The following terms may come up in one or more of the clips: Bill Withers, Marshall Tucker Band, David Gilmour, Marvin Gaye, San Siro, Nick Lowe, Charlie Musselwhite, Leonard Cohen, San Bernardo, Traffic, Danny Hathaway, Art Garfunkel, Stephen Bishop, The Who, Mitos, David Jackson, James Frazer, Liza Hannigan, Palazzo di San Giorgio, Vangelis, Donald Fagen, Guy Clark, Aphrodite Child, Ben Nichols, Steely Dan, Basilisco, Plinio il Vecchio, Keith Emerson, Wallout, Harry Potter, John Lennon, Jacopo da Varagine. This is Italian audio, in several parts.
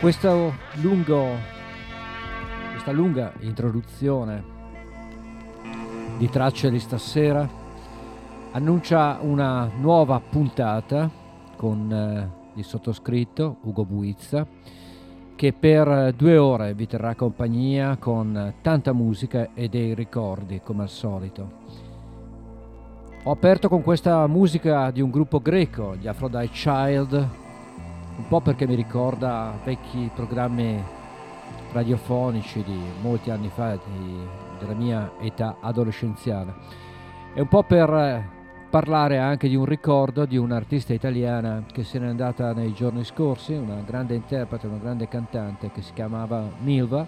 Questa lunga introduzione di Tracce di stasera annuncia una nuova puntata con il sottoscritto Ugo Buizza, che per 2 ore vi terrà compagnia con tanta musica e dei ricordi, come al solito. Ho aperto con questa musica di un gruppo greco, gli Aphrodite Child, un po' perché mi ricorda vecchi programmi radiofonici di molti anni fa, della mia età adolescenziale, e un po' per parlare anche di un ricordo di un'artista italiana che se n'è andata nei giorni scorsi, una grande interprete, una grande cantante che si chiamava Milva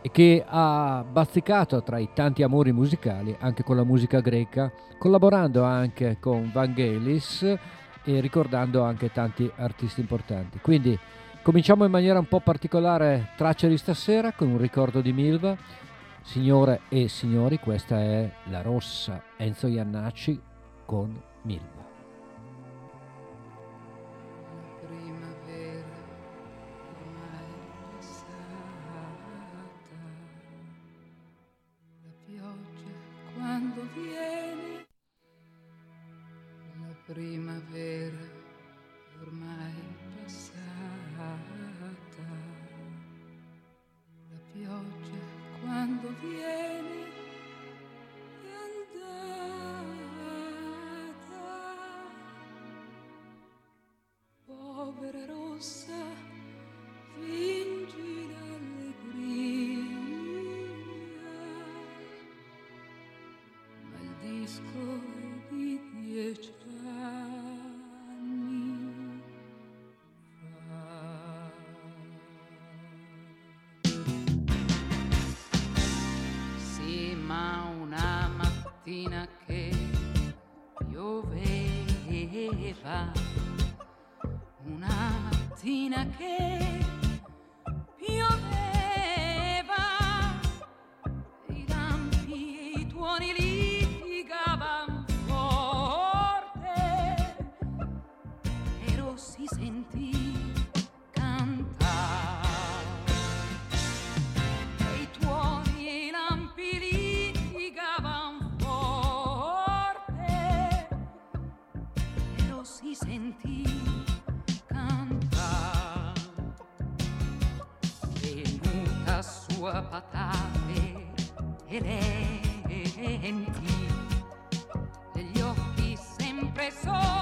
e che ha bazzicato tra i tanti amori musicali anche con la musica greca, collaborando anche con Vangelis e ricordando anche tanti artisti importanti. Quindi cominciamo in maniera un po' particolare Tracce di stasera con un ricordo di Milva. Signore e signori, questa è La Rossa, Enzo Iannacci con Milva. Primavera ormai passata, la pioggia quando viene è andata, povera rossa, fingi l'allegria, ma il disco è di 10 anni fa. Sì, ma una mattina che pioveva, una mattina che pioveva, i lampi e i tuoni lì si sentì cantare, e i tuoni e i lampi litigavano forte, e lo si sentì cantare. Venuta sua patate e lenti, negli occhi sempre sorridenti,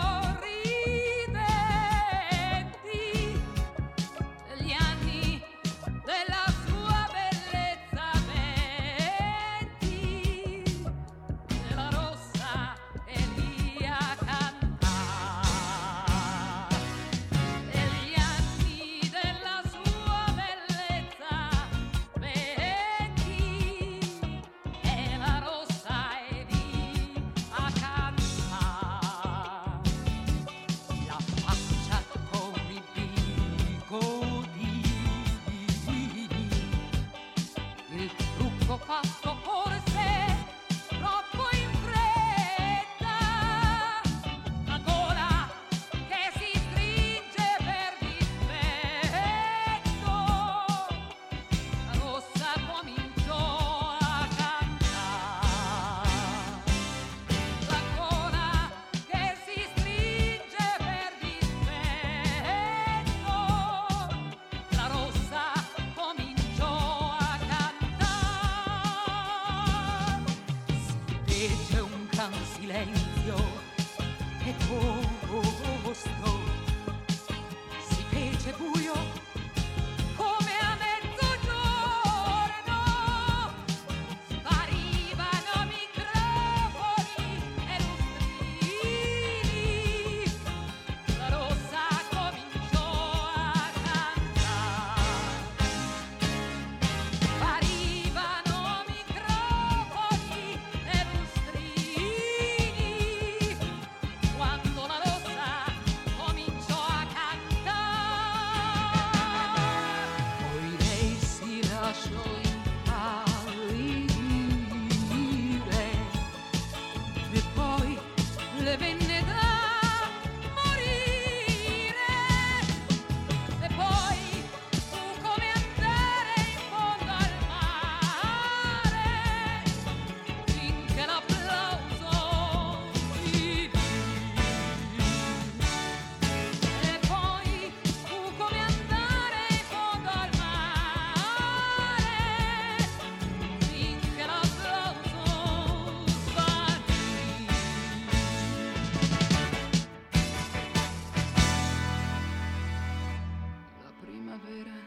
ora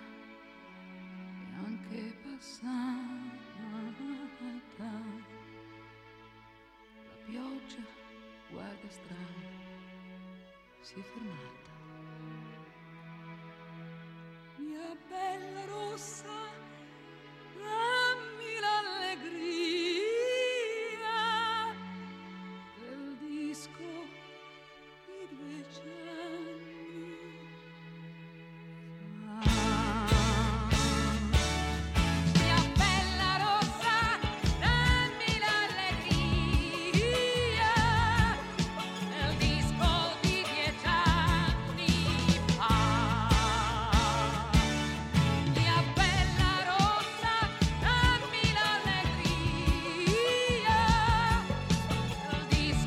e anche passata. La pioggia, guarda strana, si è fermata. Mia bella rossa, dammi l'allegria del disco di 2 anni fa. Mia bella rossa, dammi l'allegria del disco di 10 anni fa. Mia bella rossa, dammi l'allegria del disco di 10 anni fa.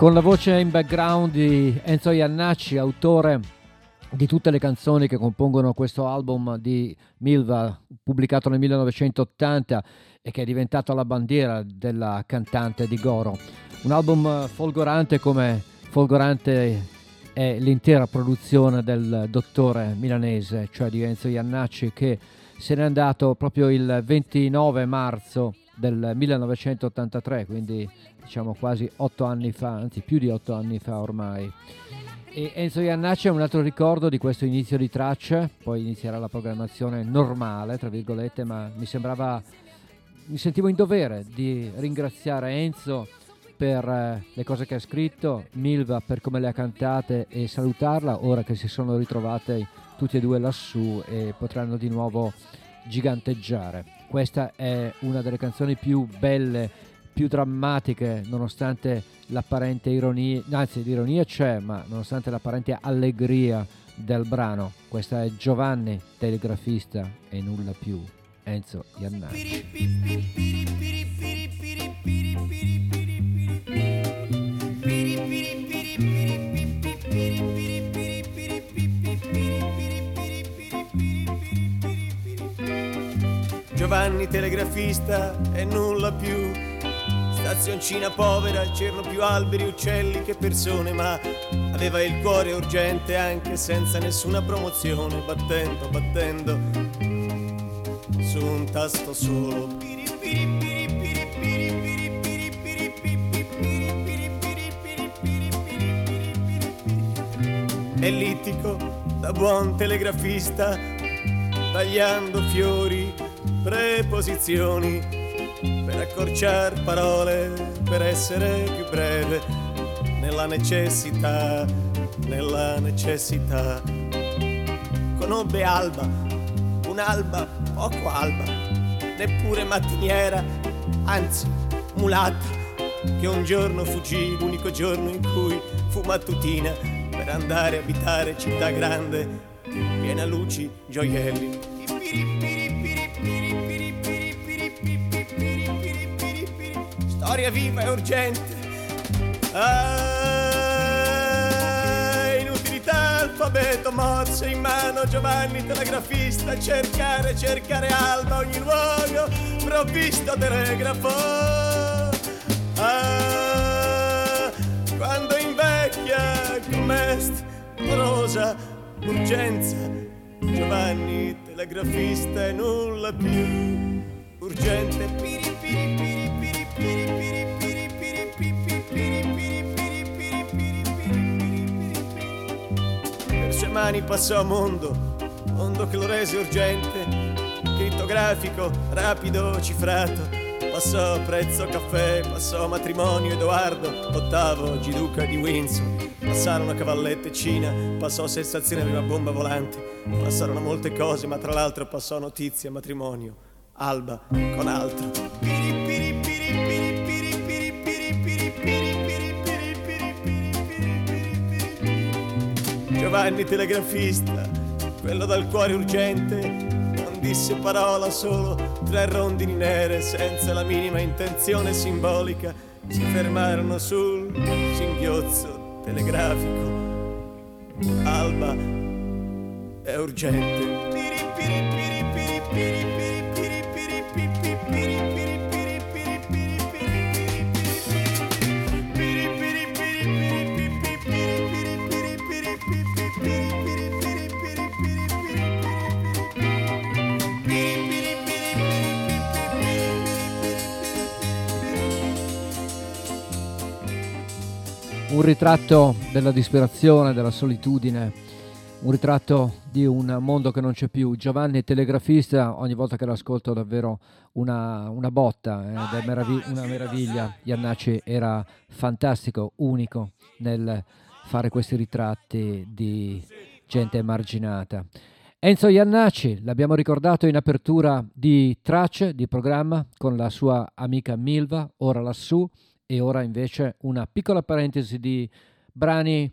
Con la voce in background di Enzo Iannacci, autore di tutte le canzoni che compongono questo album di Milva, pubblicato nel 1980 e che è diventato la bandiera della cantante di Goro. Un album folgorante, come folgorante è l'intera produzione del dottore milanese, cioè di Enzo Iannacci, che se n'è andato proprio il 29 marzo del 1983, quindi diciamo quasi 8 anni fa, anzi più di 8 anni fa ormai. E Enzo Iannacci è un altro ricordo di questo inizio di tracce, poi inizierà la programmazione normale, tra virgolette, ma mi sentivo in dovere di ringraziare Enzo per le cose che ha scritto, Milva per come le ha cantate, e salutarla ora che si sono ritrovate tutti e due lassù e potranno di nuovo giganteggiare. Questa è una delle canzoni più belle, più drammatiche, nonostante l'apparente ironia, anzi l'ironia c'è, ma nonostante l'apparente allegria del brano. Questa è Giovanni, telegrafista e nulla più, Enzo Iannacci. Giovanni telegrafista e nulla più, stazioncina povera, c'erano più alberi, uccelli che persone, ma aveva il cuore urgente anche senza nessuna promozione, battendo su un tasto solo. Ellittico, da buon telegrafista, tagliando fiori, preposizioni per accorciar parole, per essere più breve nella necessità. Conobbe Alba, un'alba poco alba, neppure mattiniera, anzi mulatta, che un giorno fuggì, l'unico giorno in cui fu mattutina, per andare a abitare città grande piena luci, gioielli. Storia viva e urgente, inutilità, alfabeto, mozze in mano, Giovanni telegrafista, cercare alba, ogni luogo provvisto telegrafo. Quando invecchia, comest, rosa, urgenza, Giovanni telegrafista e nulla più, urgente, piripiri. Beep, beep, beep, beep, beep, beep, beep, beep, beep, beep. Germani passò a mondo, mondo che lo rese urgente, crittografico, rapido, cifrato. Passò prezzo caffè, passò matrimonio Edoardo VIII, Giduca di Windsor. Passarono cavallette e Cina, passò sensazione di una bomba volante. Passarono molte cose, ma tra l'altro passò notizia, matrimonio, Alba con altro. Giovanni telegrafista, quello dal cuore urgente, disse parola solo, tre rondini nere senza la minima intenzione simbolica si fermarono sul singhiozzo telegrafico. Alba è urgente. Un ritratto della disperazione, della solitudine, un ritratto di un mondo che non c'è più. Giovanni telegrafista, ogni volta che l'ascolto davvero una botta, ed è una meraviglia. Iannacci era fantastico, unico nel fare questi ritratti di gente emarginata. Enzo Iannacci, l'abbiamo ricordato in apertura di Tracce, di programma, con la sua amica Milva, ora lassù. E ora invece una piccola parentesi di brani,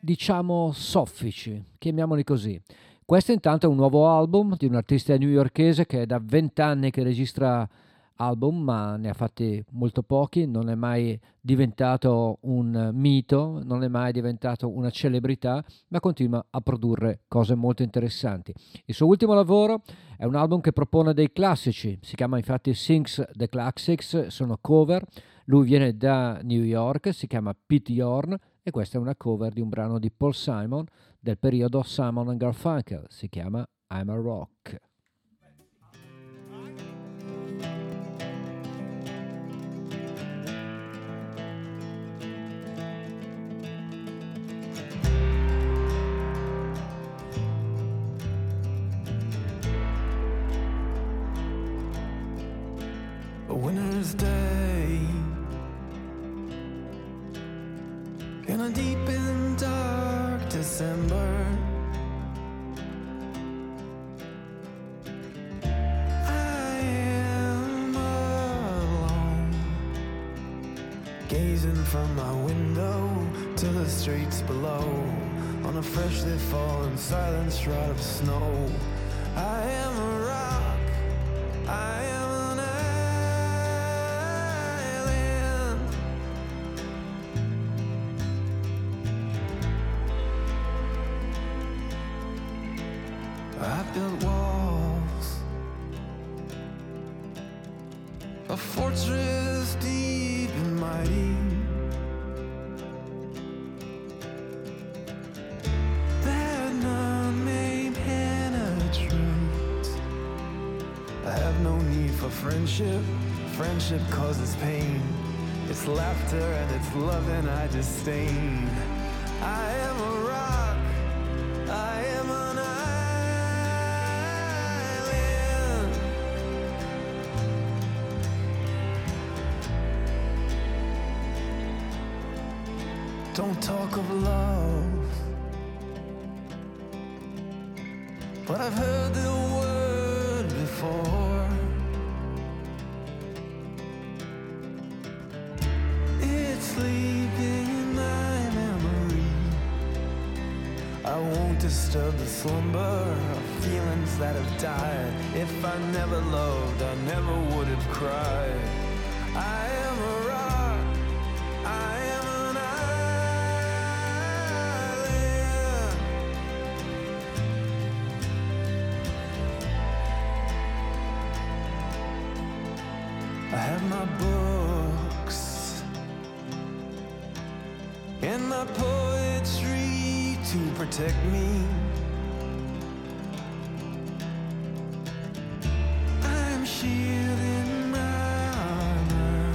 diciamo, soffici, chiamiamoli così. Questo intanto è un nuovo album di un artista newyorkese che è da 20 anni che registra album, ma ne ha fatti molto pochi, non è mai diventato un mito, non è mai diventato una celebrità, ma continua a produrre cose molto interessanti. Il suo ultimo lavoro è un album che propone dei classici, si chiama infatti Sings the Classics, sono cover. Lui viene da New York, si chiama Pete Yorn e questa è una cover di un brano di Paul Simon del periodo Simon and Garfunkel, si chiama I'm a Rock. A winter's day in a deep and dark December, I am alone, gazing from my window to the streets below, on a freshly fallen silent shroud of snow. I am a rock, I am built walls, a fortress deep and mighty, that none may penetrate. I have no need for friendship, friendship causes pain, it's laughter and it's love and I disdain. I am a rock, I am an don't talk of love, but I've heard the word before. It's sleeping in my memory. I won't disturb the slumber of feelings that have died. If I never loved, I never would have cried. I am a rock, I am a my books and my poetry to protect me. I'm shielding my armor,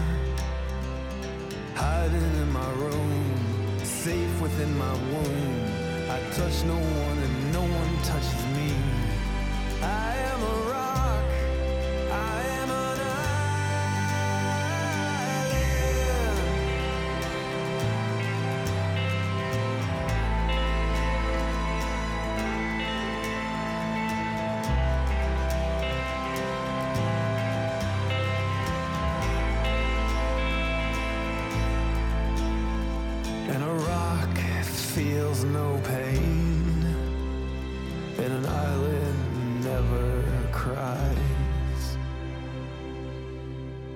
hiding in my room, safe within my womb. I I touch no one and no one touches me. I am a rock, I am an island. And a rock feels no pain, and an island never cries.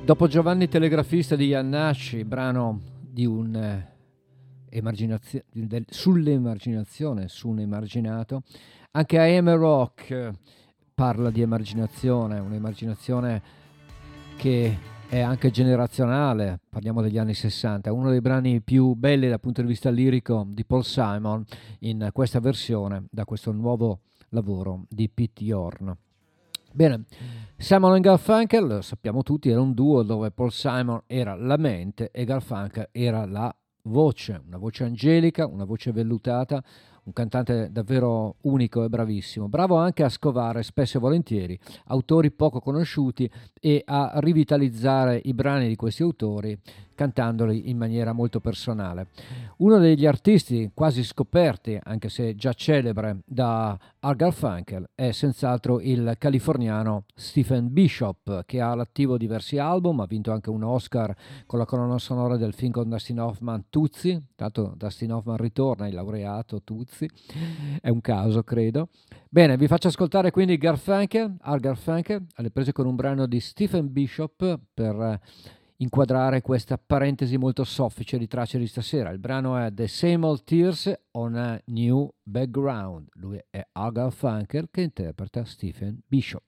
Dopo Giovanni Telegrafista di Iannacci, brano di sull'emarginazione, su un emarginato, anche I Am a Rock parla di emarginazione, un'emarginazione che è anche generazionale, parliamo degli anni 60, uno dei brani più belli dal punto di vista lirico di Paul Simon in questa versione, da questo nuovo lavoro di Pete Yorn. Bene, Simon and Garfunkel, lo sappiamo tutti, era un duo dove Paul Simon era la mente e Garfunkel era la voce, una voce angelica, una voce vellutata, un cantante davvero unico e bravissimo, bravo anche a scovare spesso e volentieri autori poco conosciuti e a rivitalizzare i brani di questi autori cantandoli in maniera molto personale. Uno degli artisti quasi scoperti, anche se già celebre, da Art Garfunkel è senz'altro il californiano Stephen Bishop, che ha all'attivo diversi album, ha vinto anche un Oscar con la colonna sonora del film con Dustin Hoffman, Tuzzi, tanto Dustin Hoffman ritorna, il laureato Tuzzi, è un caso credo. Bene, vi faccio ascoltare quindi Garfunkel, Art Garfunkel, alle prese con un brano di Stephen Bishop per inquadrare questa parentesi molto soffice di tracce di stasera. Il brano è The Same Old Tears on a New Background. Lui è Art Garfunkel che interpreta Stephen Bishop.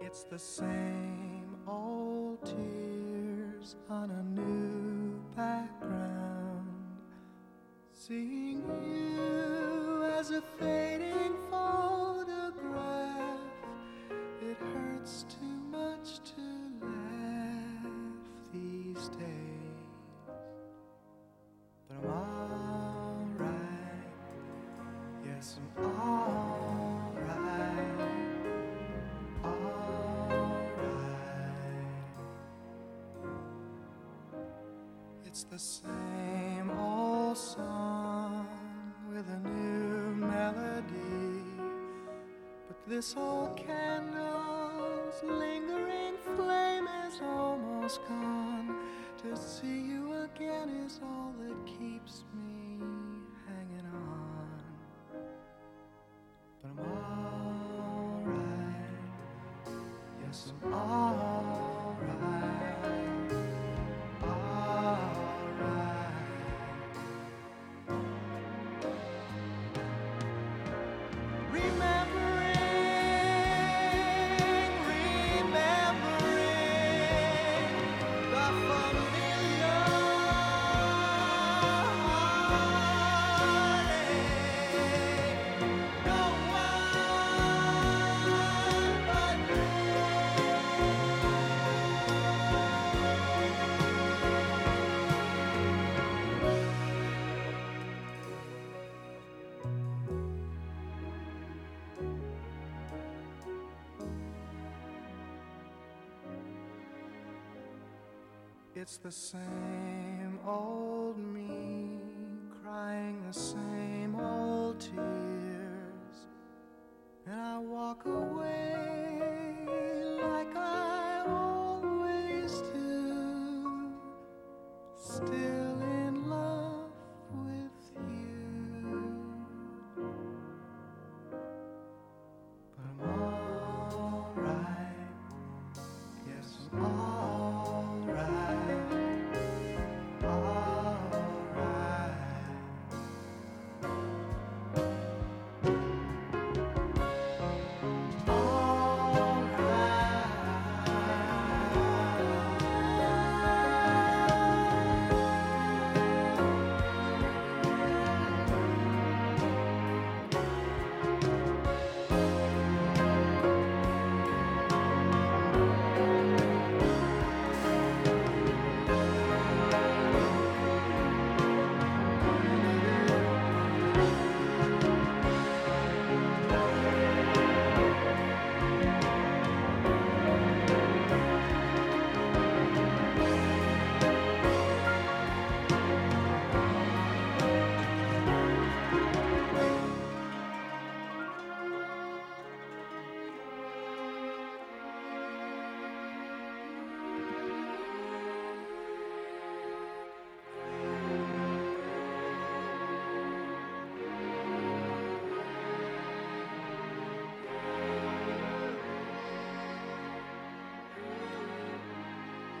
It's the same old tears on a new background, seeing you as a fading photograph. It hurts too much to laugh these days, but I'm all right. Yes, I'm all right. All right. It's the same old song with a new melody, but this old candle lingering flame is almost gone. To see you again is all that keeps me hanging on. But I'm all right. Yes, I'm all right. All right. Remember. It's the same old me, crying the same old tears, and I walk away like I always do, still in love with you. But I'm all right, yes, I'm all right.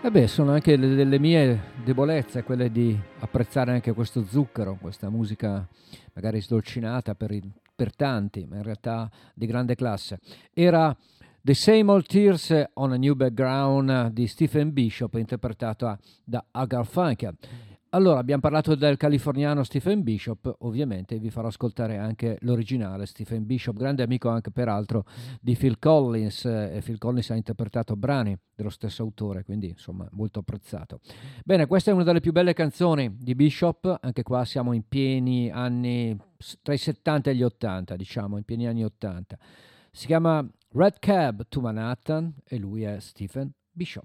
Vabbè, sono anche delle mie debolezze, quelle di apprezzare anche questo zucchero, questa musica magari sdolcinata per tanti, ma in realtà di grande classe. Era The Same Old Tears on a New Background di Stephen Bishop, interpretata da Art Garfunkel. Allora, abbiamo parlato del californiano Stephen Bishop, ovviamente vi farò ascoltare anche l'originale Stephen Bishop, grande amico anche peraltro di Phil Collins, e Phil Collins ha interpretato brani dello stesso autore, quindi insomma molto apprezzato. Bene, questa è una delle più belle canzoni di Bishop, anche qua siamo in pieni anni, tra i 70 e gli 80, diciamo, in pieni anni 80. Si chiama Red Cab to Manhattan e lui è Stephen Bishop.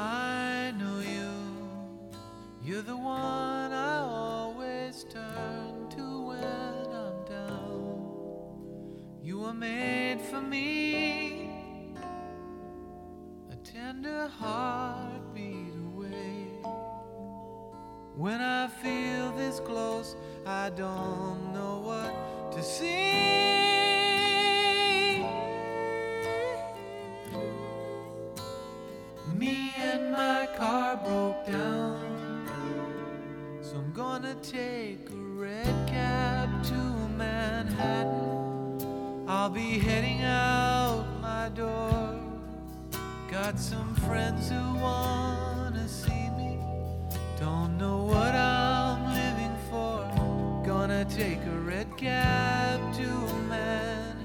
I know you, you're the one I always turn to when I'm down. You were made for me, a tender heartbeat away. When I feel this close, I don't know what to see. Me and my car broke down, so I'm gonna take a red cab to Manhattan. I'll be heading out my door. Got some friends who wanna see me, don't know what I'm living for. Gonna take a red cab to Manhattan.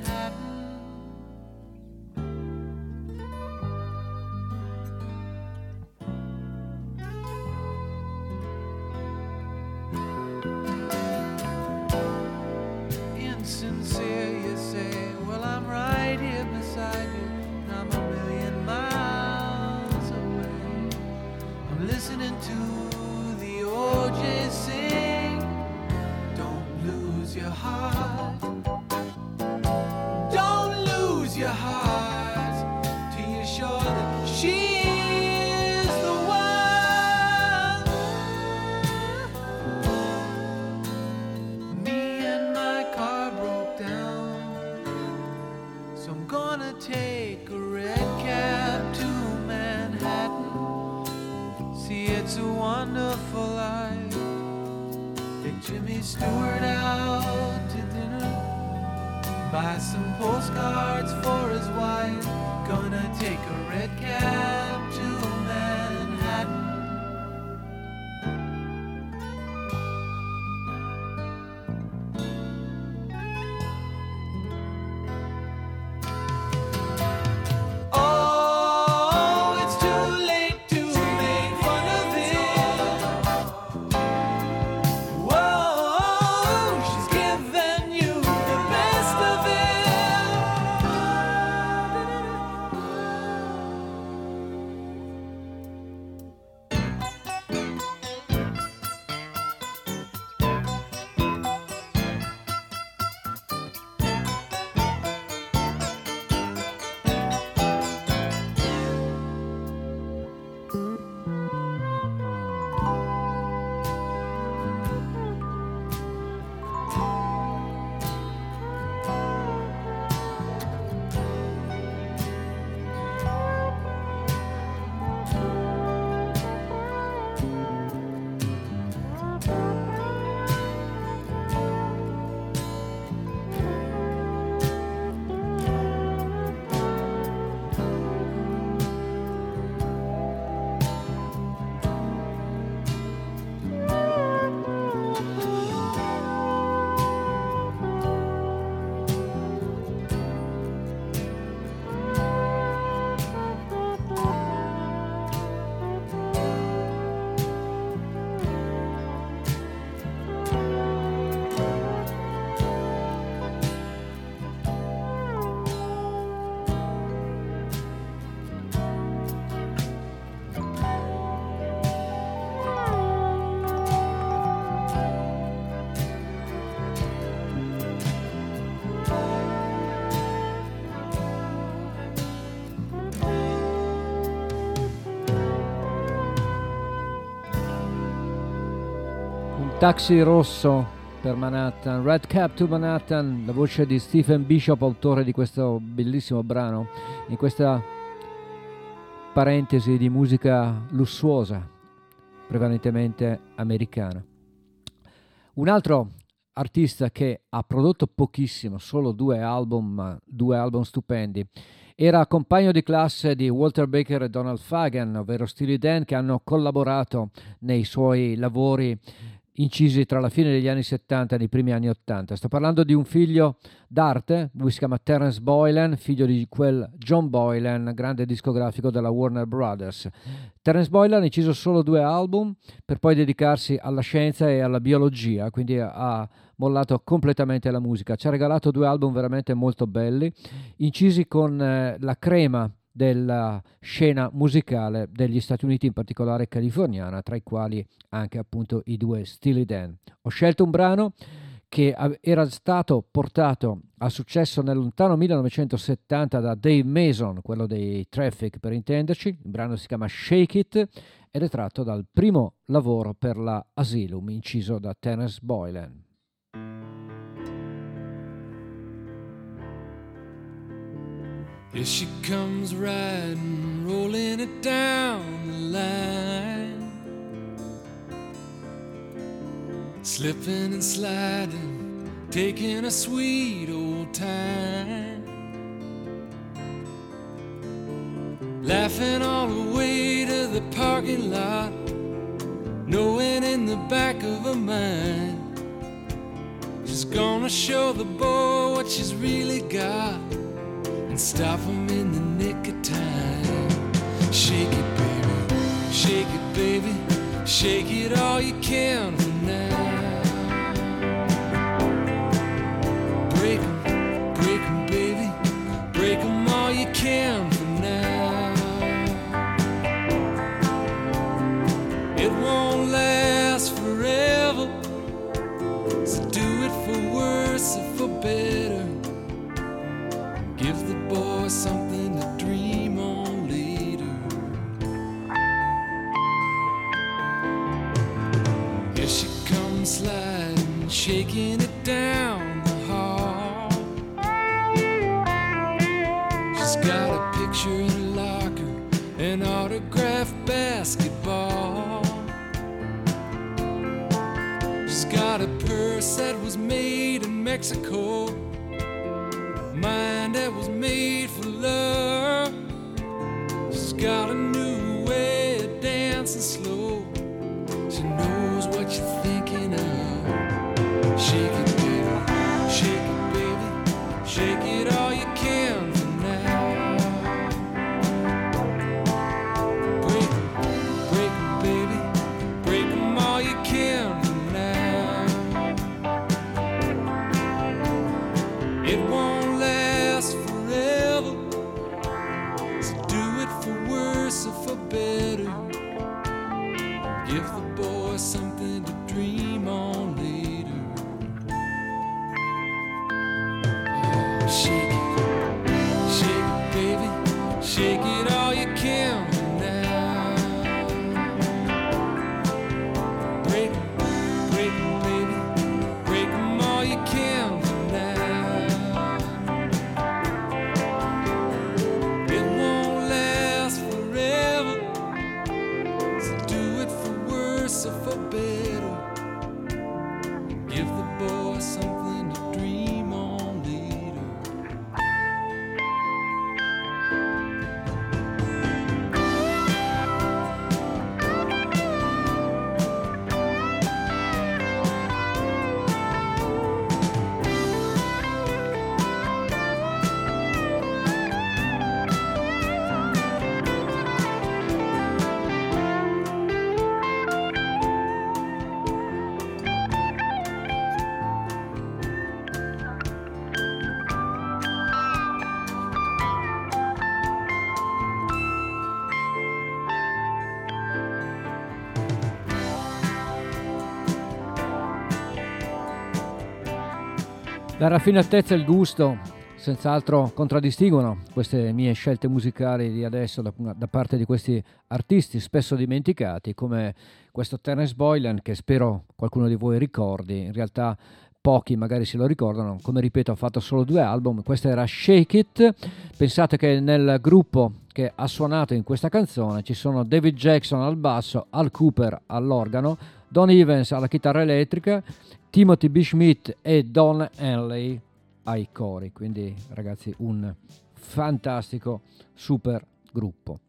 Taxi rosso per Manhattan, Red Cap to Manhattan, la voce di Stephen Bishop, autore di questo bellissimo brano, in questa parentesi di musica lussuosa, prevalentemente americana. Un altro artista che ha prodotto pochissimo, solo 2 album, ma 2 album stupendi. Era compagno di classe di Walter Baker e Donald Fagen, ovvero Steely Dan, che hanno collaborato nei suoi lavori incisi tra la fine degli anni 70 e i primi anni 80. Sto parlando di un figlio d'arte, lui si chiama Terence Boylan, figlio di quel John Boylan, grande discografico della Warner Brothers. Terence Boylan ha inciso solo 2 album per poi dedicarsi alla scienza e alla biologia, quindi ha mollato completamente la musica. Ci ha regalato 2 album veramente molto belli, incisi con la crema della scena musicale degli Stati Uniti, in particolare californiana, tra i quali anche appunto i 2 Steely Dan. Ho scelto un brano che era stato portato al successo nel lontano 1970 da Dave Mason, quello dei Traffic per intenderci. Il brano si chiama Shake It ed è tratto dal primo lavoro per la Asylum inciso da Terence Boylan. Here she comes riding, rolling it down the line, slipping and sliding, taking a sweet old time, laughing all the way to the parking lot, knowing in the back of her mind she's gonna show the boy what she's really got and stop him in the nick of time. Shake it, baby, shake it, baby, shake it all you can for now. Break 'em, baby, break 'em all you can for now. It won't last forever, so do it for worse or for better. Give the boy something to dream on later. Here she comes sliding, shaking it down the hall. She's got a picture in her locker, an autographed basketball. She's got a purse that was made in Mexico, mind that was made for love. She's got a new way of dancing slow. She knows what you're thinking of. Shake it, baby, shake it, baby, shake it all you can for now. Break 'em, break 'em, baby, break 'em all you can. La raffinatezza e il gusto senz'altro contraddistinguono queste mie scelte musicali di adesso da parte di questi artisti spesso dimenticati, come questo Terence Boylan, che spero qualcuno di voi ricordi. In realtà pochi magari se lo ricordano, come ripeto ha fatto solo 2 album, questa era Shake It. Pensate che nel gruppo che ha suonato in questa canzone ci sono David Jackson al basso, Al Cooper all'organo, Don Evans alla chitarra elettrica, Timothy B. Schmidt e Don Henley ai cori. Quindi ragazzi, un fantastico super gruppo,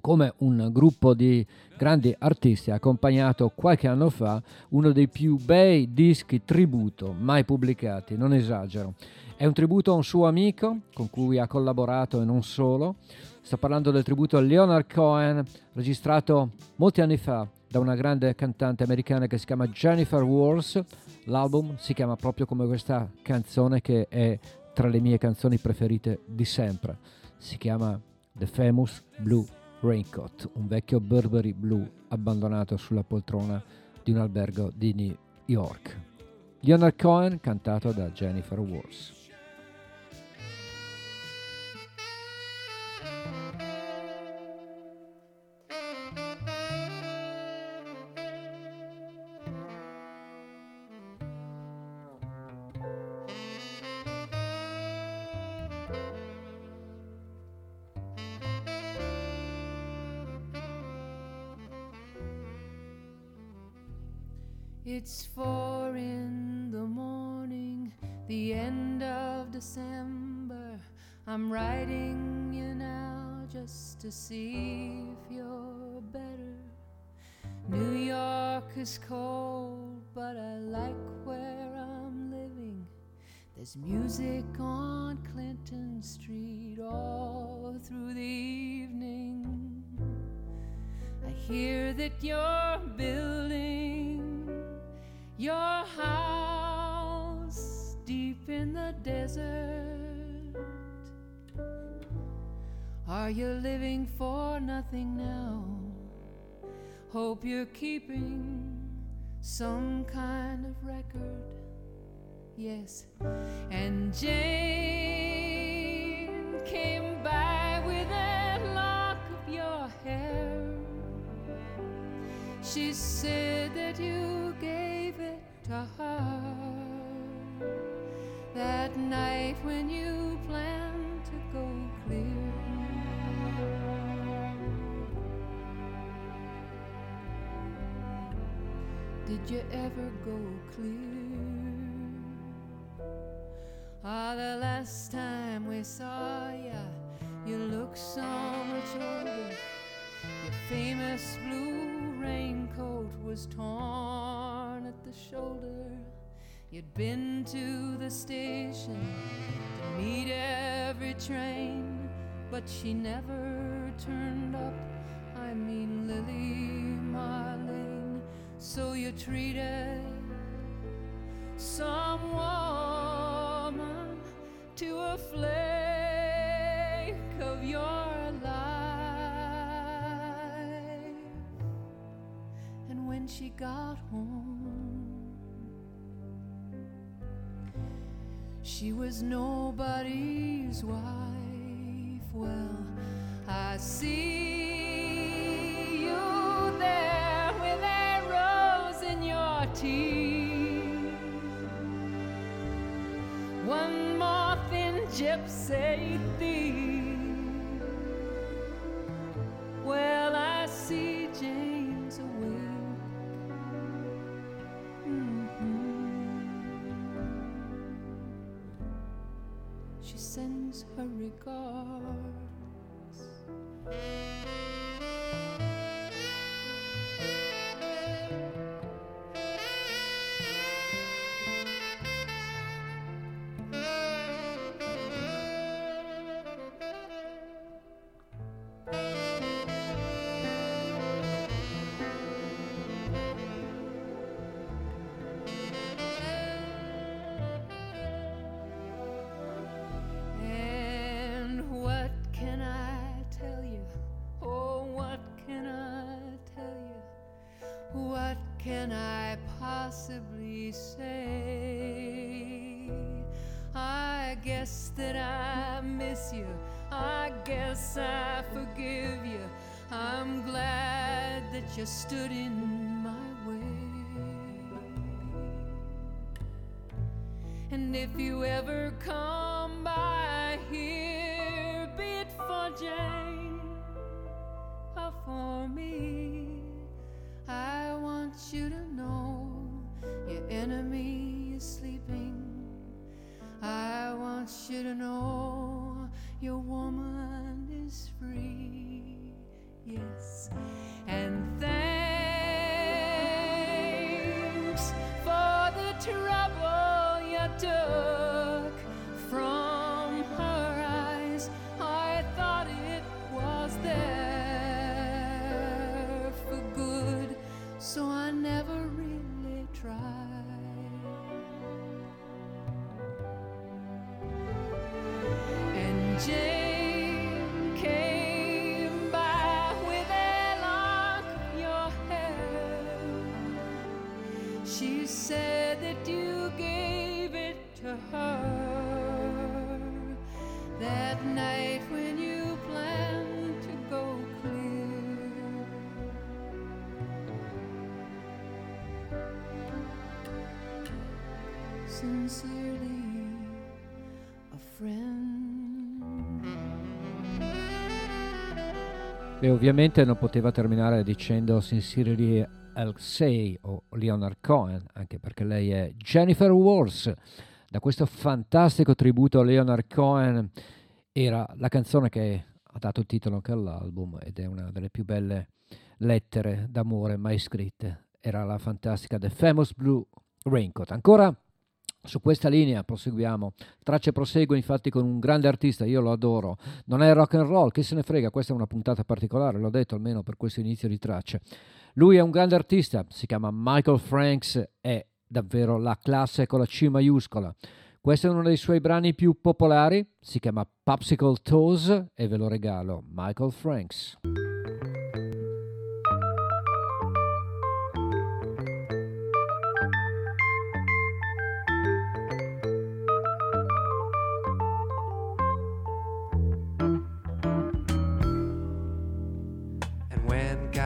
come un gruppo di grandi artisti ha accompagnato qualche anno fa uno dei più bei dischi tributo mai pubblicati, non esagero. È un tributo a un suo amico con cui ha collaborato e non solo. Sto parlando del tributo a Leonard Cohen, registrato molti anni fa da una grande cantante americana che si chiama Jennifer Warnes. L'album si chiama proprio come questa canzone, che è tra le mie canzoni preferite di sempre. Si chiama The Famous Blue Raincoat, un vecchio Burberry blu abbandonato sulla poltrona di un albergo di New York. Leonard Cohen cantato da Jennifer Warnes. It's 4 a.m, the end of December. I'm writing you now just to see if you're better. New York is cold, but I like where I'm living. There's music on Clinton Street all through the evening. I hear that you're building your house deep in the desert. Are you living for nothing now? Hope you're keeping some kind of record. Yes, and Jane came by with that lock of your hair. She said that you gave it to her that night when you planned to go clear. Did you ever go clear? Ah, the last time we saw ya, you looked so much older. Your famous blue raincoat was torn at the shoulder. You'd been to the station to meet every train, but she never turned up. I mean Lily Marlene. So you treated some woman to a flake of your when she got home, she was nobody's wife. Well, I see you there with that rose in your teeth. One more thin gypsy thief. Well, I see James away. She sends her regards. guess that I miss you. I guess I forgive you. I'm glad that you stood in my way. And if you ever come by here, be it for Jane or for me, I want you to know your enemy is sleeping. I want you to know your woman is free. Yes, and thanks for the trouble you took from her eyes. I thought it was there for good, so I never really tried. Jane came by with a lock of your hair. She said that you gave it to her that night when you planned to go clear. Sincerely, a friend. E ovviamente non poteva terminare dicendo Sincerely Alexei o Leonard Cohen, anche perché lei è Jennifer Warnes. Da questo fantastico tributo a Leonard Cohen era la canzone che ha dato il titolo anche all'album ed è una delle più belle lettere d'amore mai scritte. Era la fantastica The Famous Blue Raincoat. Ancora su questa linea proseguiamo. Tracce prosegue infatti con un grande artista, io lo adoro. Non è rock and roll, chi se ne frega, questa è una puntata particolare, l'ho detto almeno per questo inizio di Tracce. Lui è un grande artista, si chiama Michael Franks, è davvero la classe con la C maiuscola. Questo è uno dei suoi brani più popolari, si chiama Popsicle Toes e ve lo regalo, Michael Franks.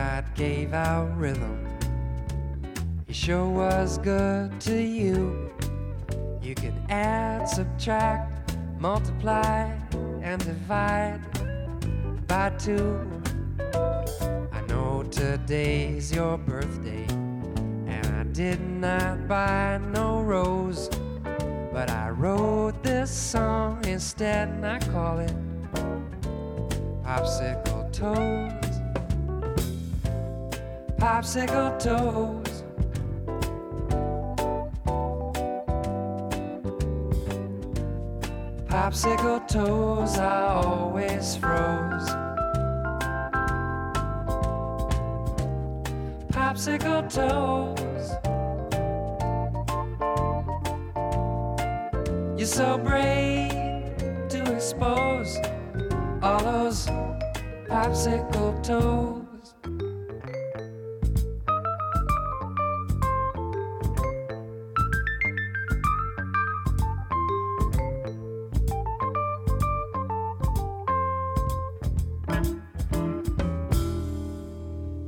God gave out rhythm, he sure was good to you. You can add, subtract, multiply, and divide by two. I know today's your birthday, and I did not buy no rose, but I wrote this song instead, and I call it Popsicle Toes. Popsicle toes. Popsicle toes, I always froze. Popsicle toes. You're so brave to expose all those popsicle toes.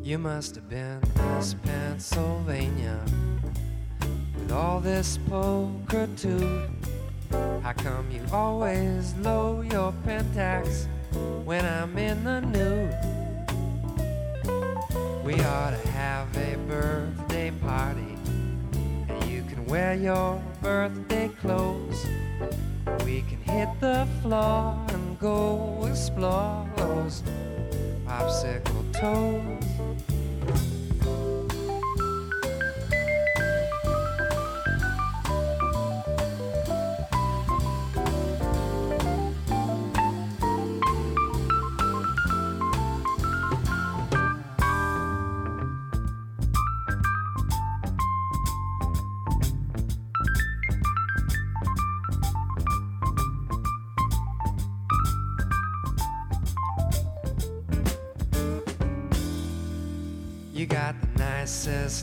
You must have been Miss Pennsylvania with all this pulchritude. How come you always low your Pentax when I'm in the nude? We ought to have a birthday party and you can wear your birthday clothes. We can hit the floor and go explore those popsicle toes.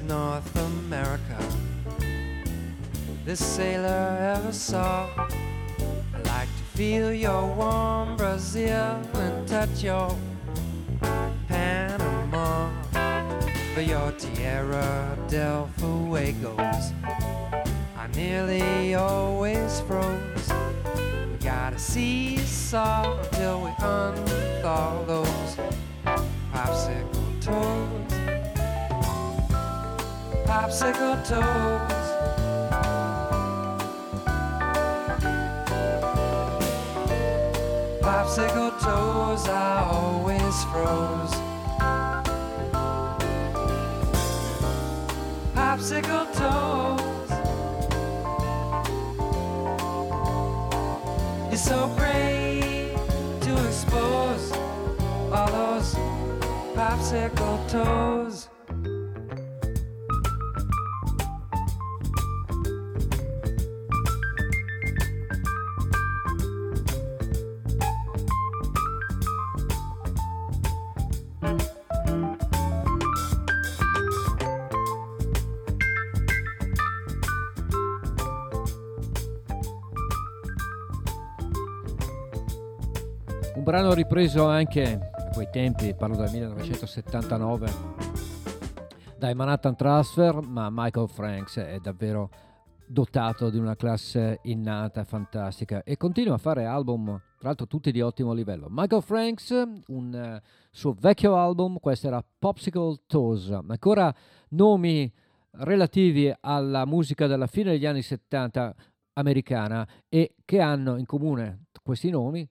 North America this sailor ever saw. I like feel your warm Brazil and touch your Panama, for your Tierra del Fuego's I nearly always froze. We gotta seesaw till we unthaw those popsicle toes, popsicle toes. Popsicle toes, I always froze. Popsicle toes, you're so brave to expose all those popsicle toes. Un brano ripreso anche a quei tempi, parlo del 1979, dai Manhattan Transfer, ma Michael Franks è davvero dotato di una classe innata, fantastica, e continua a fare album, tra l'altro tutti di ottimo livello. Michael Franks, un suo vecchio album, questo era Popsicle Toes, ancora nomi relativi alla musica della fine degli anni 70 americana e che hanno in comune questi nomi,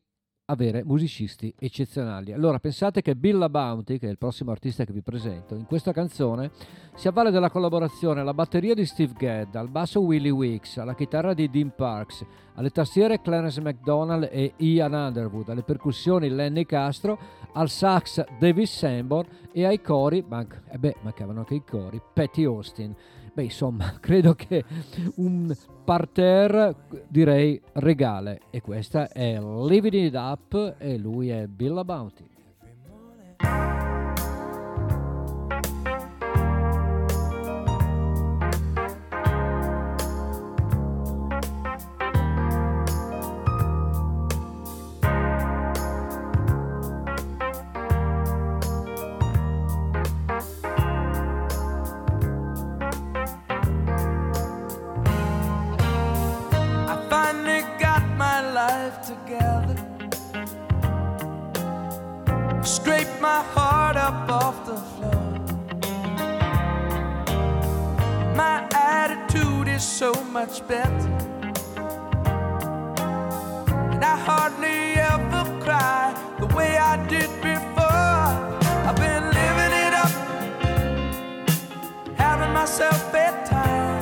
avere musicisti eccezionali. Allora pensate che Bill Bounty, che è il prossimo artista che vi presento, in questa canzone si avvale della collaborazione alla batteria di Steve Gadd, al basso Willie Weeks, alla chitarra di Dean Parks, alle tastiere Clarence McDonald e Ian Underwood, alle percussioni Lenny Castro, al sax Davis Sanborn e ai cori, mancavano anche i cori, Patty Austin. Beh, insomma, credo che un parterre direi regale, e questa è Living It Up e lui è Bill Bounty. Scrape my heart up off the floor. My attitude is so much better, and I hardly ever cry the way I did before. I've been living it up, having myself bedtime,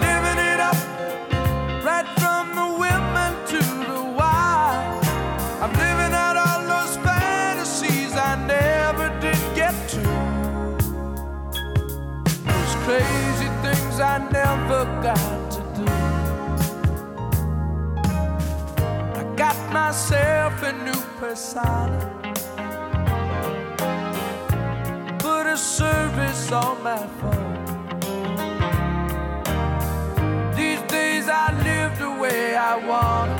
living it up right from the women to the wild. I'm living out all those I never did get to, those crazy things I never got to do. I got myself a new persona, put a service on my phone. These days I live the way I want,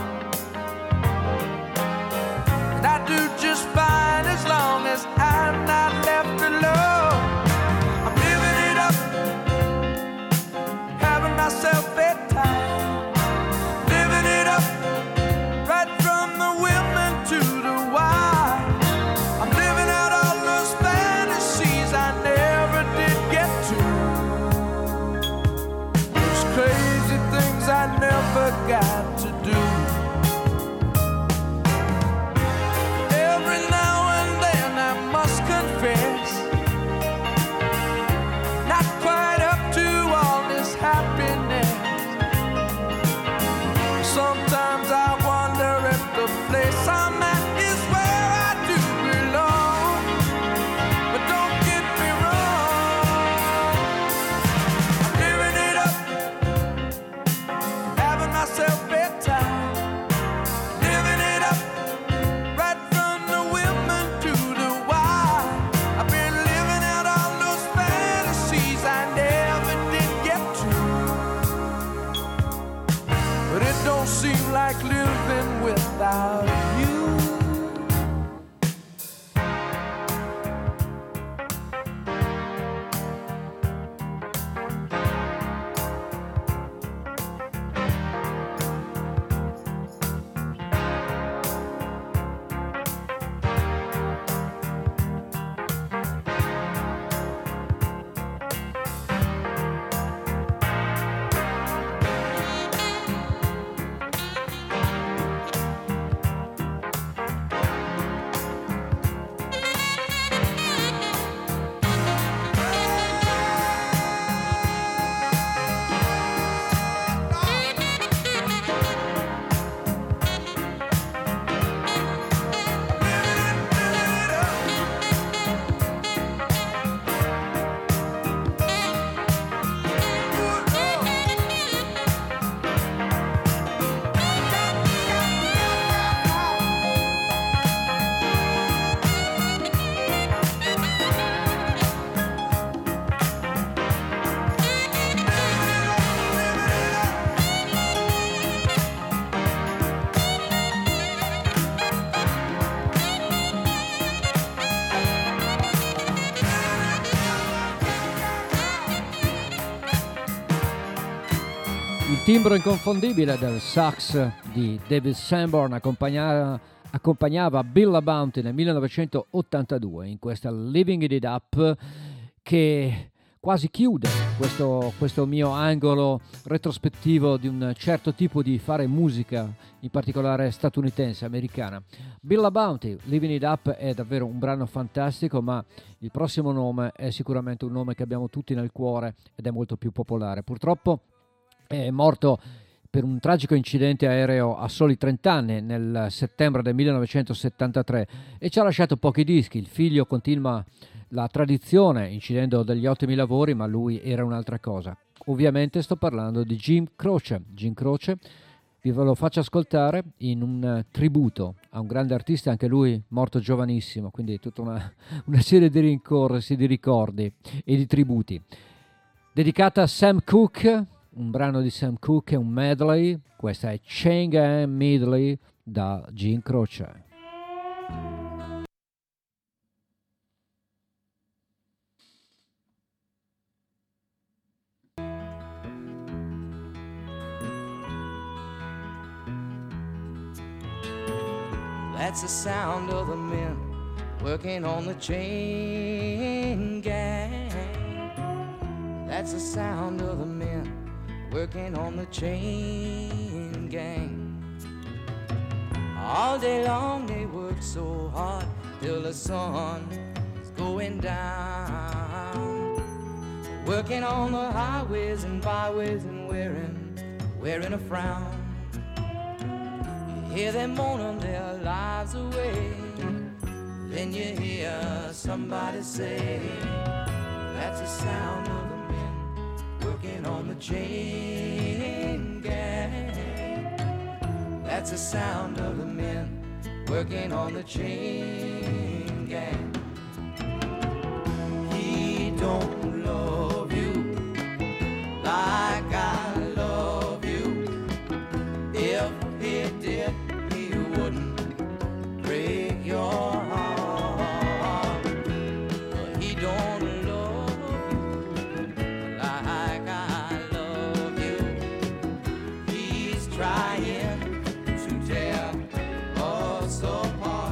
I do just fine as long as I'm not left alone. I'm living it up, having myself bedtime, living it up, right from the women to the wild. I'm living out all those fantasies I never did get to, those crazy things I never got to do. Living it up, right from the women to the wild. I've been timbro inconfondibile del sax di David Sanborn accompagnava Bill Bounty nel 1982 in questa Living It Up, che quasi chiude questo mio angolo retrospettivo di un certo tipo di fare musica, in particolare statunitense, americana. Bill Bounty, Living It Up, è davvero un brano fantastico, ma il prossimo nome è sicuramente un nome che abbiamo tutti nel cuore ed è molto più popolare. Purtroppo è morto per un tragico incidente aereo a soli 30 anni nel settembre del 1973 e ci ha lasciato pochi dischi. Il figlio continua la tradizione incidendo degli ottimi lavori, ma lui era un'altra cosa. Ovviamente sto parlando di Jim Croce. Jim Croce, vi ve lo faccio ascoltare in un tributo a un grande artista, anche lui morto giovanissimo, quindi tutta una serie di rincorsi, di ricordi e di tributi. Dedicata a Sam Cooke, un brano di Sam Cooke, un medley. Questa è Chang and Medley da Jim Croce. That's the sound of the men working on the chain gang. That's the sound of the men working on the chain gang. All day long they work so hard till the sun is going down. Working on the highways and byways and wearing a frown. Hear them moaning their lives away. Then you hear somebody say, that's the sound of the men working on the chain gang. That's the sound of the men working on the chain gang. He don't love you like I love you. If he did, he wouldn't break your heart. But he don't love you like I love you. He's trying to tear us apart.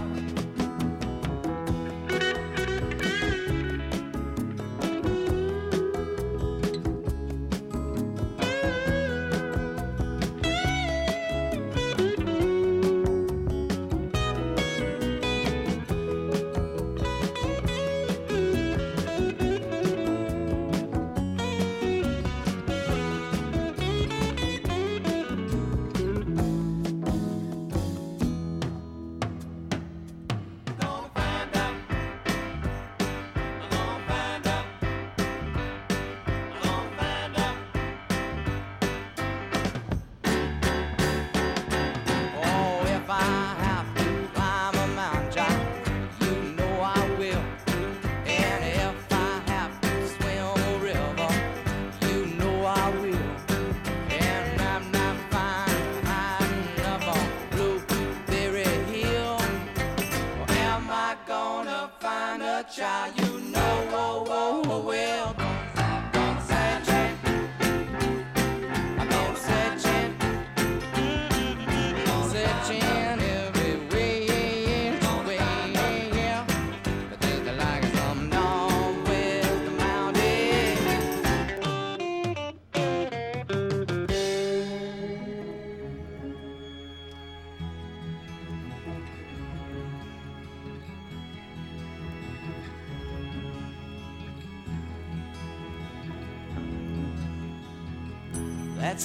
That's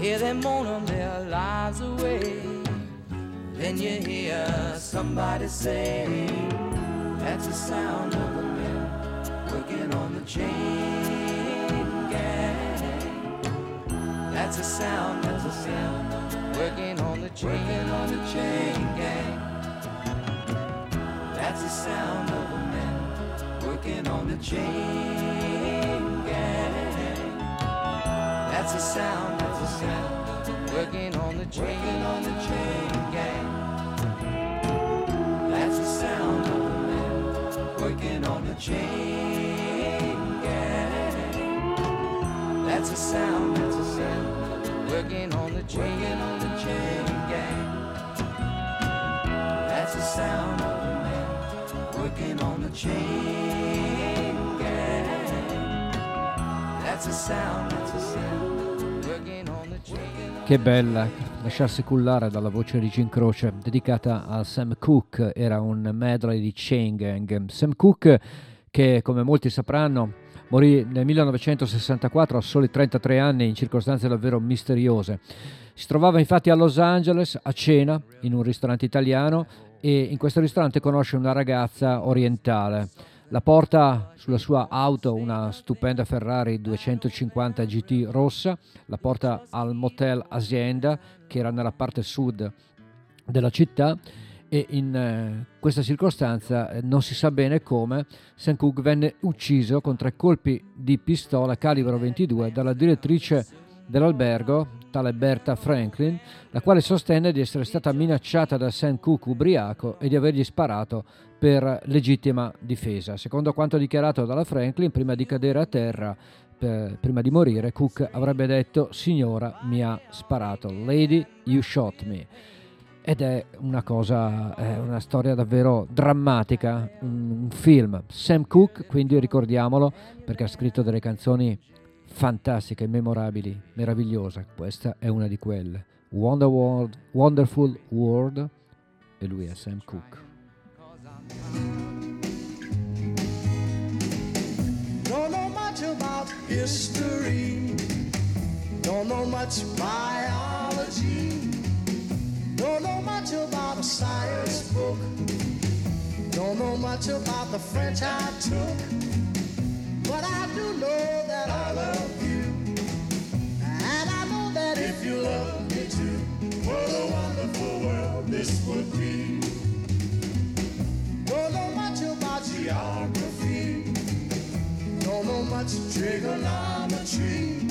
Hear them moaning their lives away. Then you hear somebody say, that's the sound of the men working on the chain gang. That's the sound of the men working on the chain gang. That's the sound of a man working on the chain gang. That's the sound, that's the sound, working on the chain, working on the chain gang. That's the sound of a man working on the chain gang. That's the sound, that's the sound, working on the chain, working on the chain gang. That's the sound of a man working on the chain gang. That's the sound, working on the chain. Che bella lasciarsi cullare dalla voce di Jim Croce, dedicata a Sam Cooke. Era un medley di chain gang. Sam Cooke, che come molti sapranno morì nel 1964 a soli 33 anni in circostanze davvero misteriose. Si trovava infatti a Los Angeles a cena in un ristorante italiano e in questo ristorante conosce una ragazza orientale. La porta sulla sua auto, una stupenda Ferrari 250 GT rossa, la porta al motel Azienda che era nella parte sud della città. E in questa circostanza non si sa bene come Sam Cooke venne ucciso con 3 colpi di pistola calibro 22 dalla direttrice dell'albergo, tale Berta Franklin, la quale sostenne di essere stata minacciata da Sam Cooke ubriaco e di avergli sparato per legittima difesa. Secondo quanto dichiarato dalla Franklin, prima di cadere a terra, prima di morire, Cooke avrebbe detto: "Signora, mi ha sparato. Lady, you shot me." Ed è una cosa, è una storia davvero drammatica, un film. Sam Cooke, quindi ricordiamolo, perché ha scritto delle canzoni fantastiche, memorabili, meravigliose. Questa è una di quelle. Wonderful World, e lui è Sam Cooke. Don't know much about history, don't know much biology, don't know much about a science book, don't know much about the French I took, but I do know that I love you, and I know that if you love me too, what a wonderful world this would be. Don't know much about geography, don't know much trigonometry,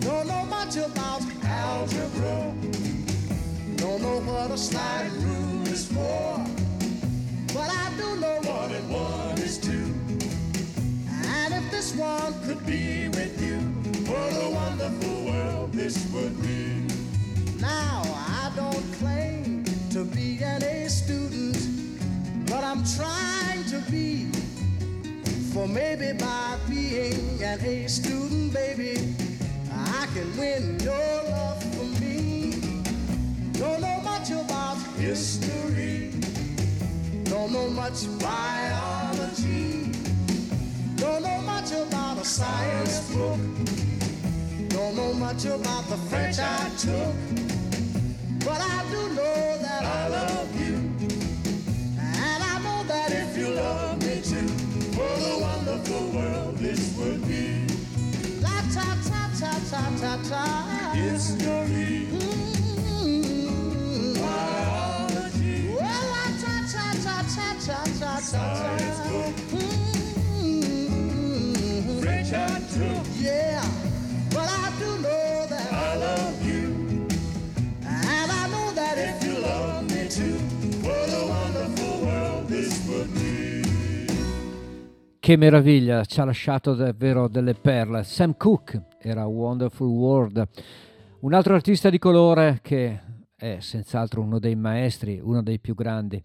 don't know much about algebra, don't know what a sliding rule is for, but I do know 1 and 1 is 2. And if this one could be with you, what a wonderful world this would be. Now, I don't claim to be an A student, but I'm trying to be. For maybe by being an A student, baby, I can win your love for me. Don't know much about history, don't know much biology, don't know much about a science book, don't know much about the French I took, but I do know that I love you, and I know that if you love me too, what a wonderful world this would be. La-ta-ta-ta-ta-ta-ta, history. Science book, French I took, yeah, but I do know that I love you, and I know that if you love me too, what a wonderful world this would be. Che meraviglia, ci ha lasciato davvero delle perle. Sam Cooke era Wonderful World. Un altro artista di colore che è senz'altro uno dei maestri, uno dei più grandi,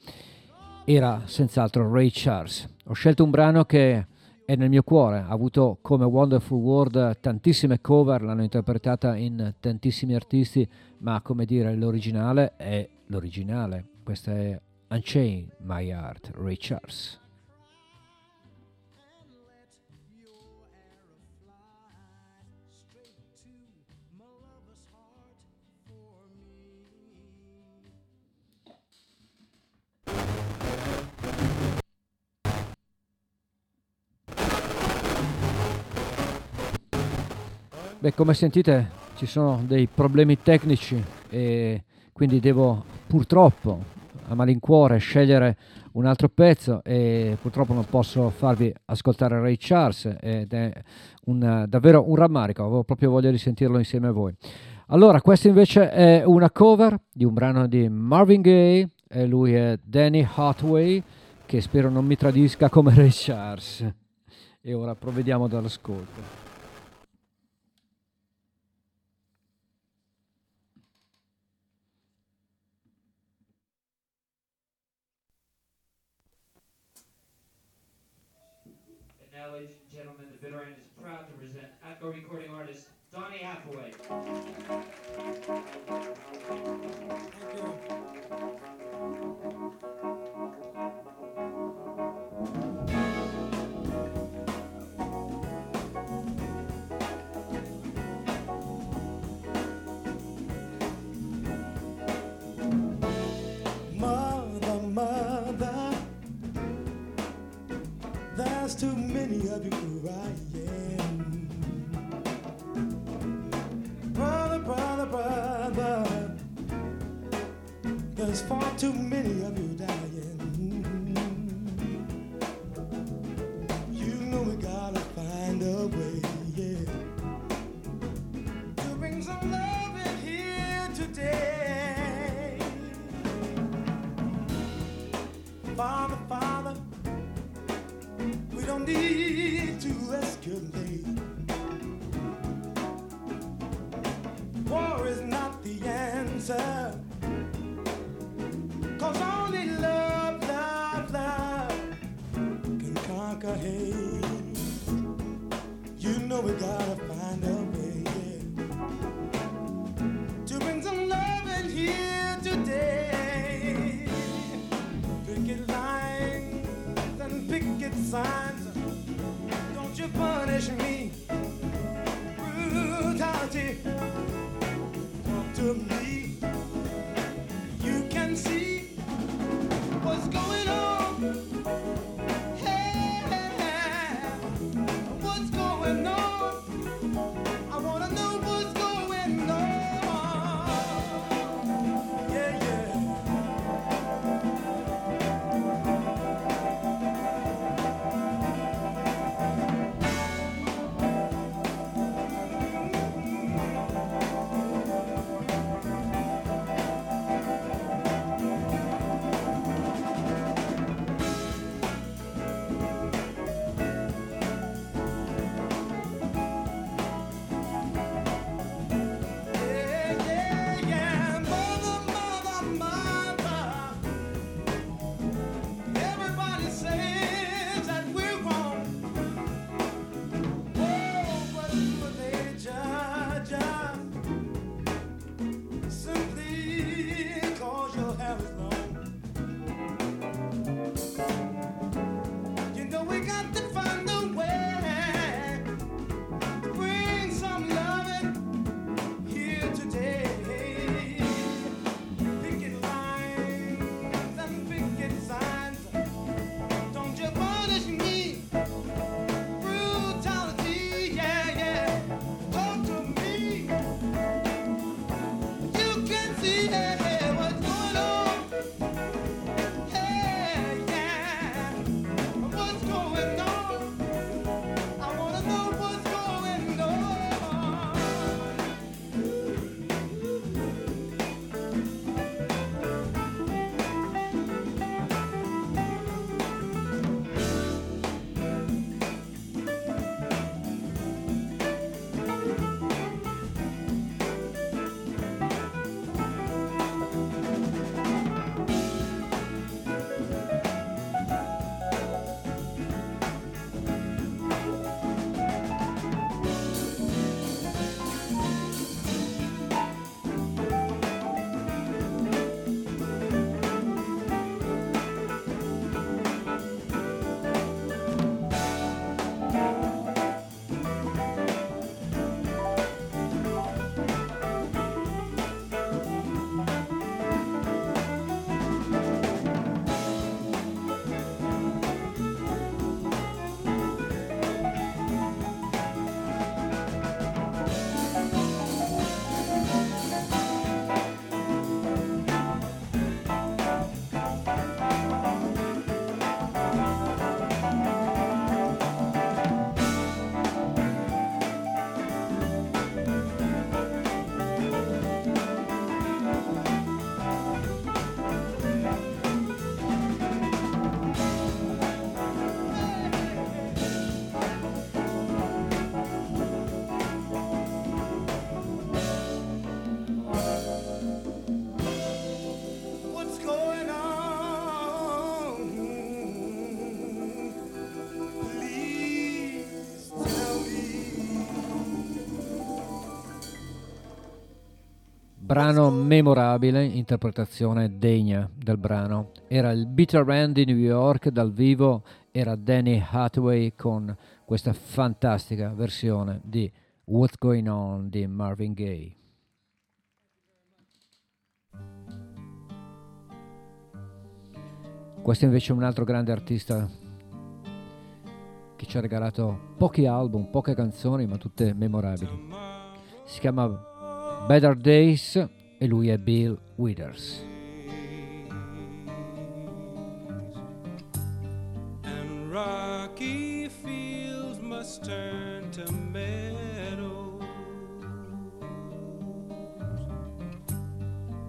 era senz'altro Ray Charles. Ho scelto un brano che è nel mio cuore, ha avuto come Wonderful World tantissime cover, l'hanno interpretata in tantissimi artisti, ma come dire, l'originale è l'originale. Questa è Unchain My Heart, Ray Charles. Beh, come sentite ci sono dei problemi tecnici e quindi devo purtroppo a malincuore scegliere un altro pezzo e purtroppo non posso farvi ascoltare Ray Charles ed è davvero un rammarico, avevo proprio voglia di sentirlo insieme a voi. Allora, questa invece è una cover di un brano di Marvin Gaye e lui è Danny Hathaway, che spero non mi tradisca come Ray Charles. E ora provvediamo dall'ascolto. Recording artist Donny Hathaway. Mother, mother, there's too many of you right here. There's far too many of you dying. You know we gotta find a way, yeah, to bring some love in here today. Father, Father, we don't need to escalate. War is not the answer. Hey, you know we gotta find a way, yeah, to bring some love in here today. Picket lines and picket signs, don't you punish me. Brutality, talk to me. You can see what's going on. Brano memorabile, interpretazione degna del brano. Era il Bitter End di New York, dal vivo era Danny Hathaway con questa fantastica versione di What's Going On di Marvin Gaye. Questo invece è un altro grande artista che ci ha regalato pochi album, poche canzoni, ma tutte memorabili. Si chiama Better Days e lui è Bill Withers. And rocky fields must turn to meadows,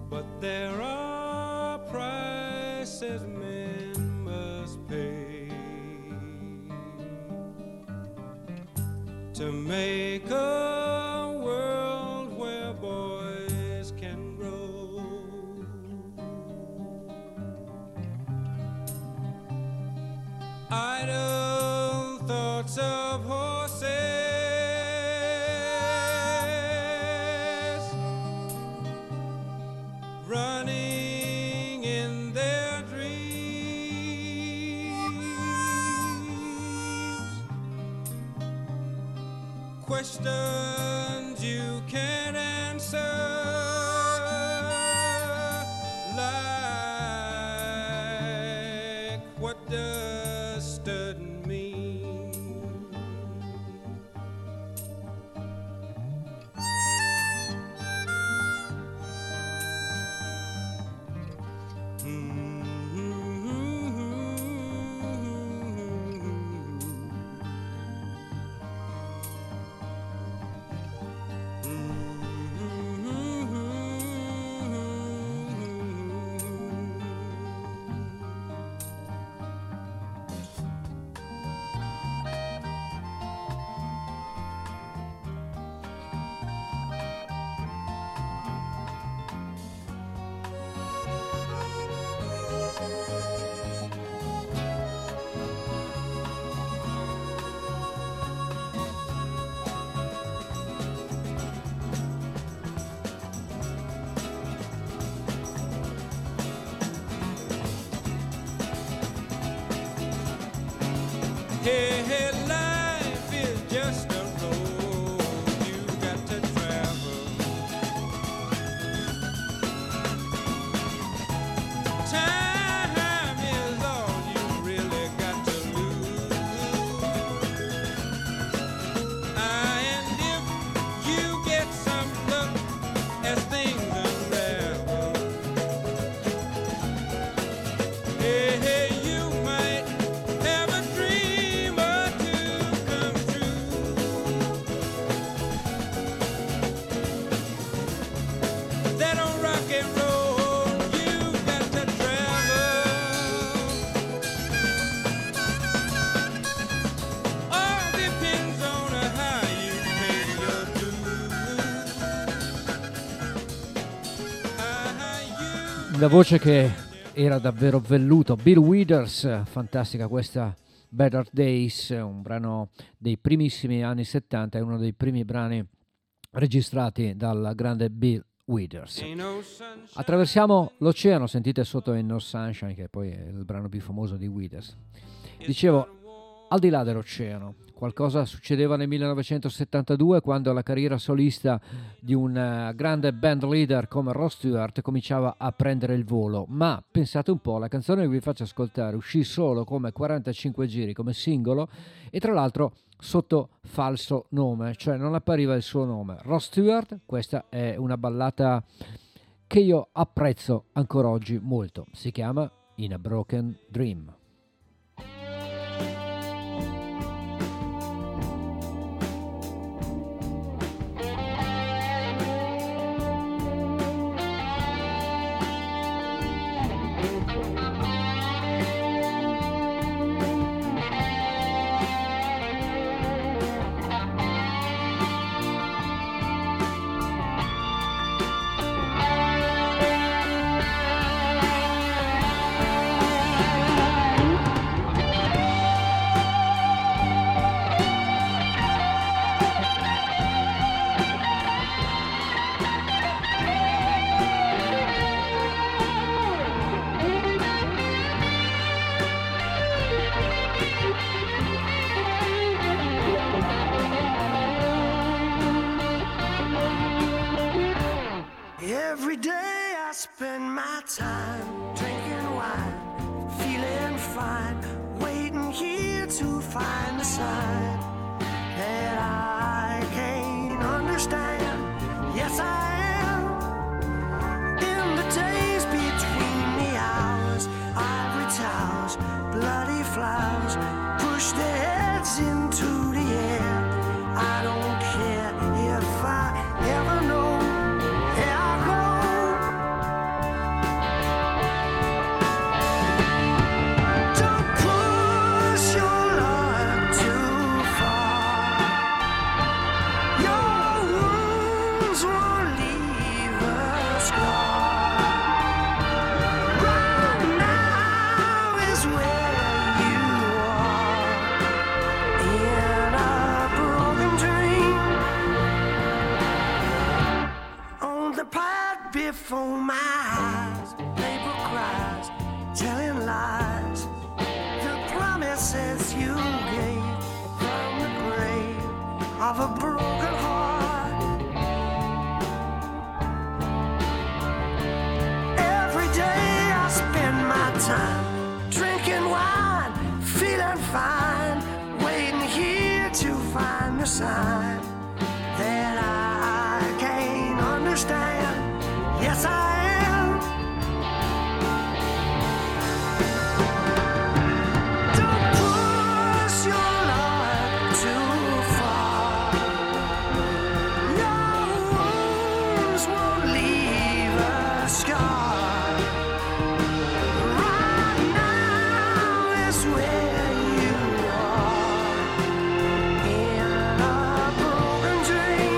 but there are prices men must pay to make a idle thoughts of horses running in their dreams, questions you can't answer. La voce che era davvero velluto, Bill Withers, fantastica questa Better Days, un brano dei primissimi anni 70, è uno dei primi brani registrati dal grande Bill Withers. Attraversiamo l'oceano, sentite sotto Ain't No Sunshine, che poi è il brano più famoso di Withers. Dicevo, al di là dell'oceano, qualcosa succedeva nel 1972 quando la carriera solista di un grande band leader come Rod Stewart cominciava a prendere il volo, ma pensate un po', la canzone che vi faccio ascoltare uscì solo come 45 giri, come singolo, e tra l'altro sotto falso nome, cioè non appariva il suo nome, Rod Stewart. Questa è una ballata che io apprezzo ancora oggi molto, si chiama In a Broken Dream. spend my time drinking wine, feeling fine, waiting here to find a sign that I can't understand. Yes, I am. In the days between the hours, ivory towers, bloody flowers, push their heads into the air. I don't care if I ever know. Before my eyes, paper cries, telling lies. The promises you gave from the grave of a broken heart. Every day I spend my time drinking wine, feeling fine, waiting here to find the sign that I can't understand. Yes, I am. Don't push your love too far. Your wounds won't leave a scar. Right now is where you are, in a broken dream.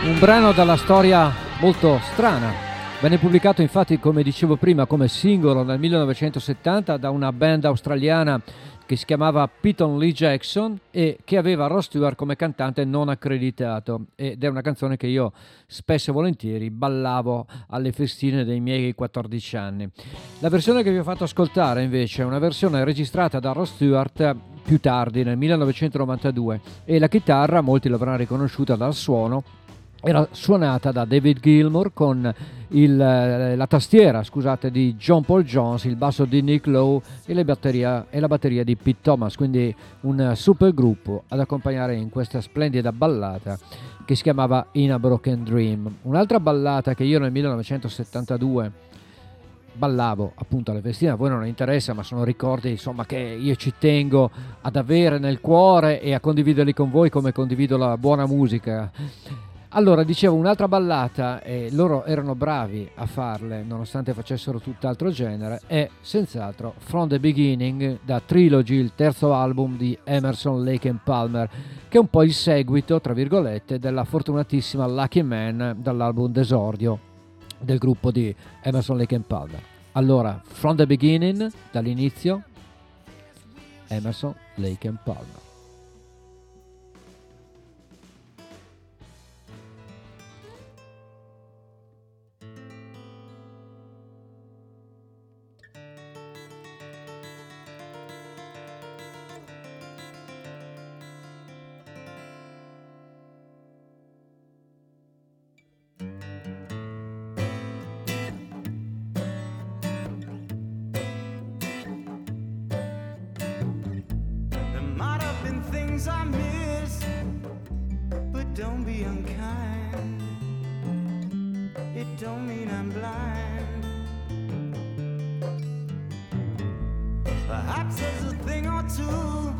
Un brano dalla storia molto strana. Venne pubblicato infatti, come dicevo prima, come singolo nel 1970 da una band australiana che si chiamava Peyton Lee Jackson e che aveva Rod Stewart come cantante non accreditato, ed è una canzone che io spesso e volentieri ballavo alle festine dei miei 14 anni. La versione che vi ho fatto ascoltare invece è una versione registrata da Rod Stewart più tardi nel 1992 e la chitarra, molti l'avranno riconosciuta dal suono, era suonata da David Gilmour con la tastiera, scusate, di John Paul Jones, il basso di Nick Lowe e la batteria di Pete Thomas, quindi un super gruppo ad accompagnare in questa splendida ballata che si chiamava In a Broken Dream. Un'altra ballata che io nel 1972 ballavo appunto alle Festina, a voi non interessa, ma sono ricordi, insomma, che io ci tengo ad avere nel cuore e a condividerli con voi come condivido la buona musica. Allora, dicevo, un'altra ballata, e loro erano bravi a farle nonostante facessero tutt'altro genere, è senz'altro From the Beginning, da Trilogy, il terzo album di Emerson, Lake and Palmer, che è un po' il seguito, tra virgolette, della fortunatissima Lucky Man dall'album d'esordio del gruppo di Emerson, Lake and Palmer. Allora, From the Beginning, dall'inizio, Emerson, Lake and Palmer. I miss, but don't be unkind. It don't mean I'm blind. Perhaps there's a thing or two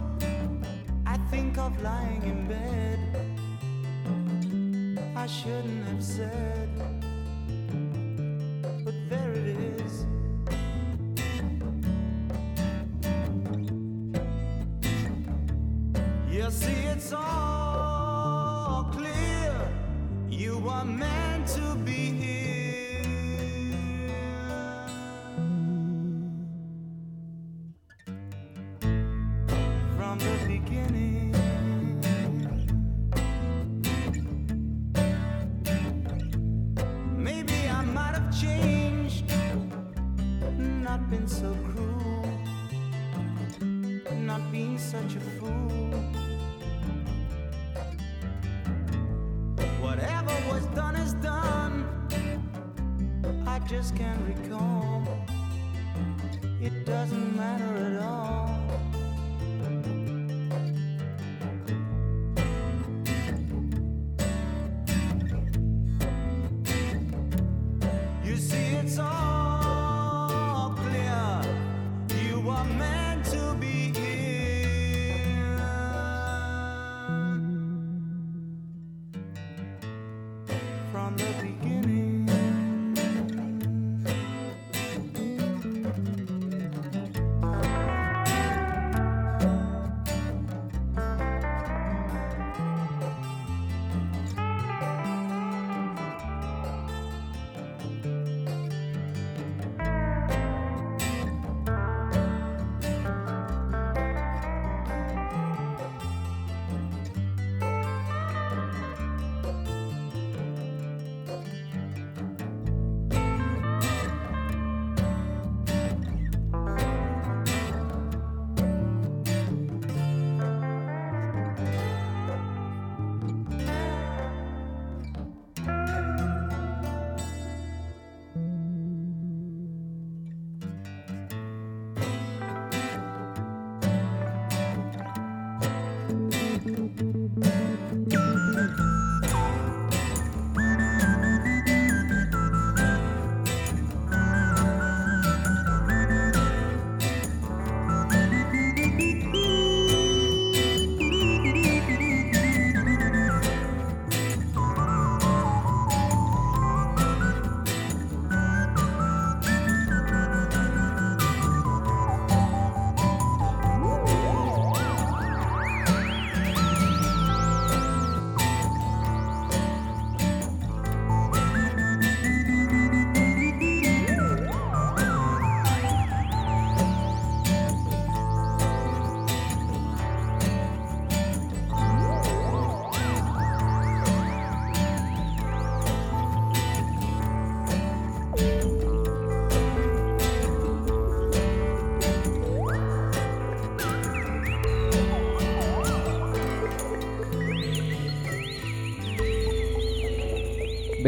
I think of lying in bed I shouldn't have said, but there it is. See, it's all clear. You were meant to be here from the beginning. Maybe I might have changed, not been so cruel, not being such a fool. Just can't recall. It doesn't matter at all. You see, it's all clear. You were meant to be here from the beginning.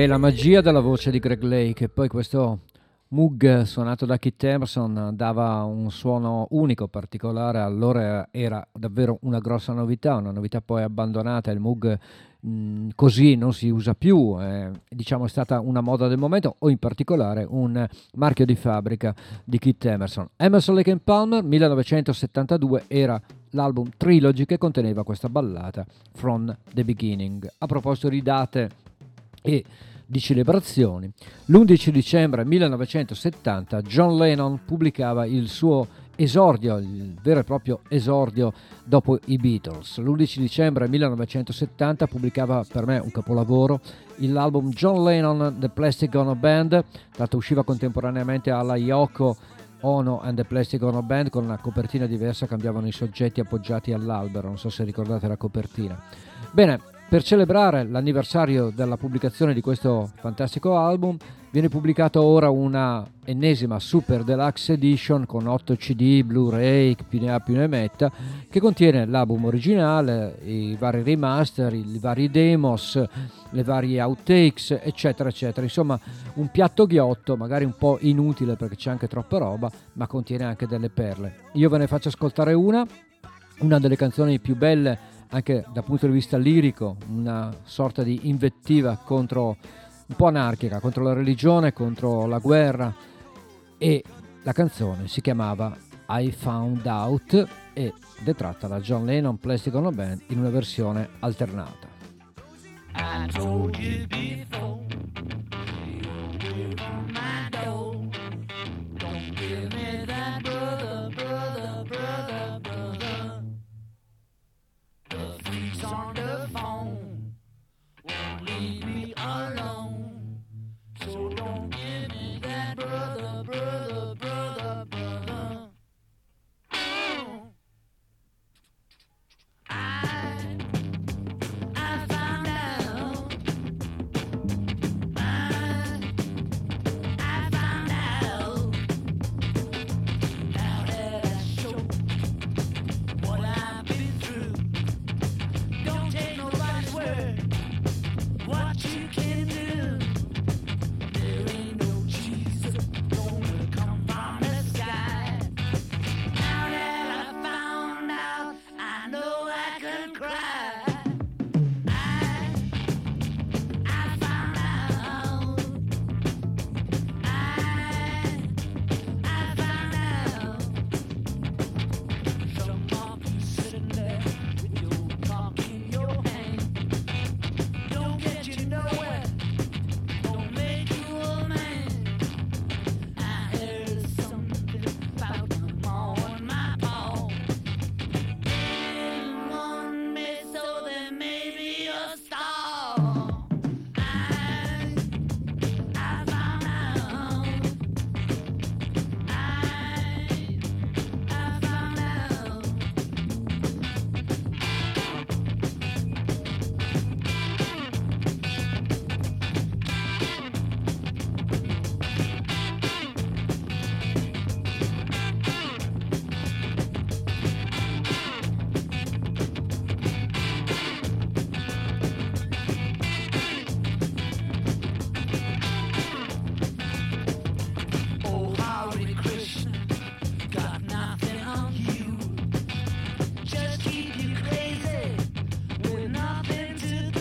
Beh, la magia della voce di Greg Lake, e poi questo Moog suonato da Keith Emerson dava un suono unico, particolare. Allora era davvero una grossa novità, una novità poi abbandonata. Il Moog così non si usa più, diciamo è stata una moda del momento, o in particolare un marchio di fabbrica di Keith Emerson. Emerson, Lake and Palmer, 1972 era l'album Trilogy che conteneva questa ballata From the Beginning. A proposito di date e di celebrazioni, l'11 dicembre 1970 John Lennon pubblicava il suo esordio, il vero e proprio esordio dopo i Beatles. L'11 dicembre 1970 pubblicava, per me un capolavoro, l'album John Lennon The Plastic Ono Band, tanto usciva contemporaneamente alla Yoko Ono and the Plastic Ono Band, con una copertina diversa, cambiavano i soggetti appoggiati all'albero, non so se ricordate la copertina. Bene, per celebrare l'anniversario della pubblicazione di questo fantastico album viene pubblicata ora una ennesima Super Deluxe Edition con 8 CD, Blu-ray, più ne ha più ne metta, che contiene l'album originale, i vari remaster, i vari demos, le varie outtakes, eccetera eccetera. Insomma, un piatto ghiotto, magari un po' inutile perché c'è anche troppa roba, ma contiene anche delle perle. Io ve ne faccio ascoltare una delle canzoni più belle anche dal punto di vista lirico, una sorta di invettiva contro, un po' anarchica, contro la religione, contro la guerra, e la canzone si chiamava I Found Out e detratta da John Lennon Plastic Ono Band in una versione alternata. I told you before, you're my door. Don't give me that brother, brother, brother, brother. The freaks on the phone won't leave me alone, so don't give me that brother, brother, brother, brother. I found out. I found out. Now that I showed what I've been through. Take nobody's word, what you can do. There ain't no Jesus gonna come from the sky. Now that I found out, I know I can cry. I found out. I found out. Some monkey sitting there with your cock in your hand. Don't get you nowhere. Don't make you a man. I heard something about the mall and my ball. They want me so they made me a star. I found out. I found out. Oh, Hare Krishna, got nothing on you. Just keep you crazy with nothing to do.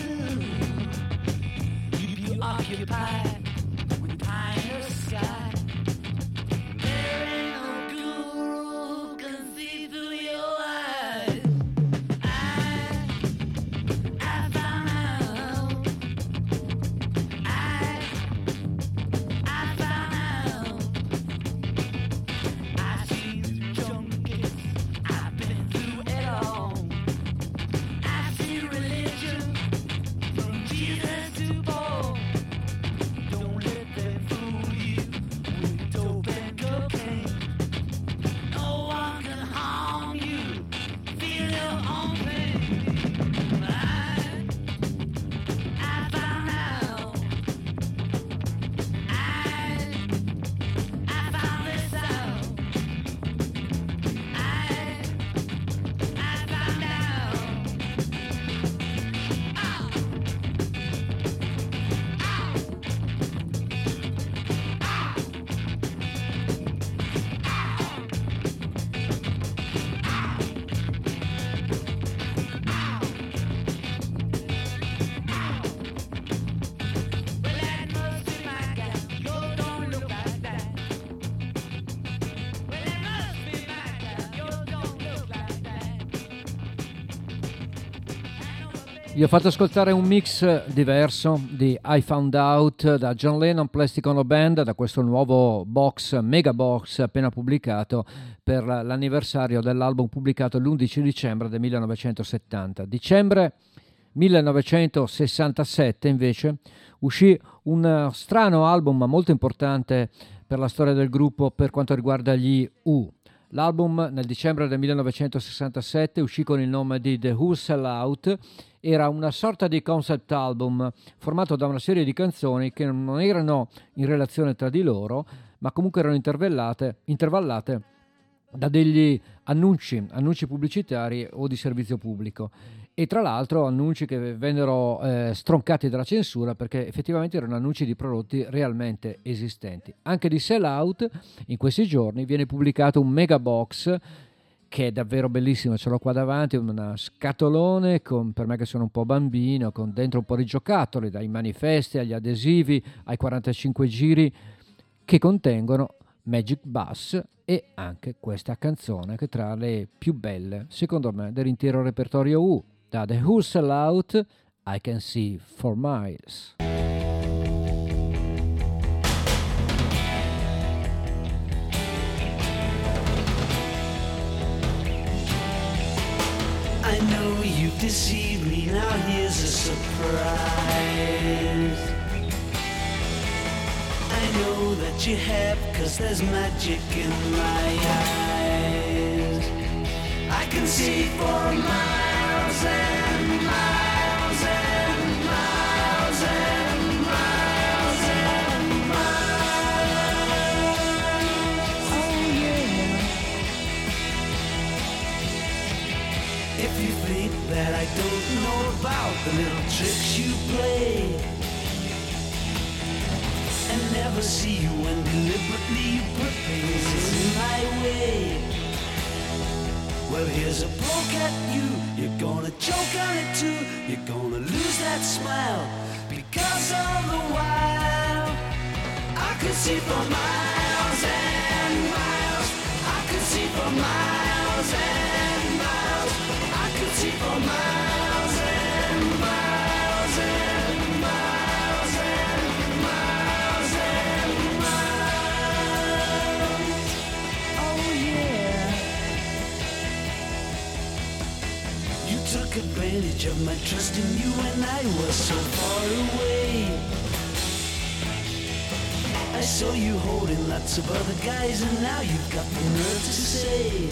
You be occupied with pie in the sky. There ain't no guru can see through your eyes. I found out. I found out. I seen junkies, I've been through it all. I see religion from Jesus to Paul. Don't let them fool you with dope and cocaine. No one can harm you. Feel your own pain. I found out. I found this out. I found out. Vi ho fatto ascoltare un mix diverso di I Found Out da John Lennon, Plastic Ono Band, da questo nuovo box, mega box appena pubblicato per l'anniversario dell'album pubblicato l'11 dicembre del 1970. Dicembre 1967 invece uscì un strano album ma molto importante per la storia del gruppo per quanto riguarda gli Who. L'album nel dicembre del 1967 uscì con il nome di The Who Sell Out. Era una sorta di concept album formato da una serie di canzoni che non erano in relazione tra di loro, ma comunque erano intervallate da degli annunci pubblicitari o di servizio pubblico. E tra l'altro annunci che vennero stroncati dalla censura perché effettivamente erano annunci di prodotti realmente esistenti. Anche di Sell Out in questi giorni viene pubblicato un mega box che è davvero bellissimo, ce l'ho qua davanti, una scatolone con, per me che sono un po' bambino, con dentro un po' di giocattoli, dai manifesti agli adesivi ai 45 giri che contengono Magic Bus e anche questa canzone che è tra le più belle secondo me dell'intero repertorio U. Da The Who Sell Out, I Can See for Miles. I know you've deceived me, now here's a surprise. I know that you have, 'cause there's magic in my eyes. I can see for miles and miles and miles and miles and miles. Oh yeah. If you think that I don't know about the little tricks you play and never see you when deliberately you put things in my way, well, here's a poke at you, you're gonna choke on it too, you're gonna lose that smile, because all the while, I could see for miles and miles, I could see for miles and miles, I could see for miles and miles and miles and miles and miles, oh yeah. Took advantage of my trust in you when I was so far away. I saw you holding lots of other guys and now you've got the nerve to say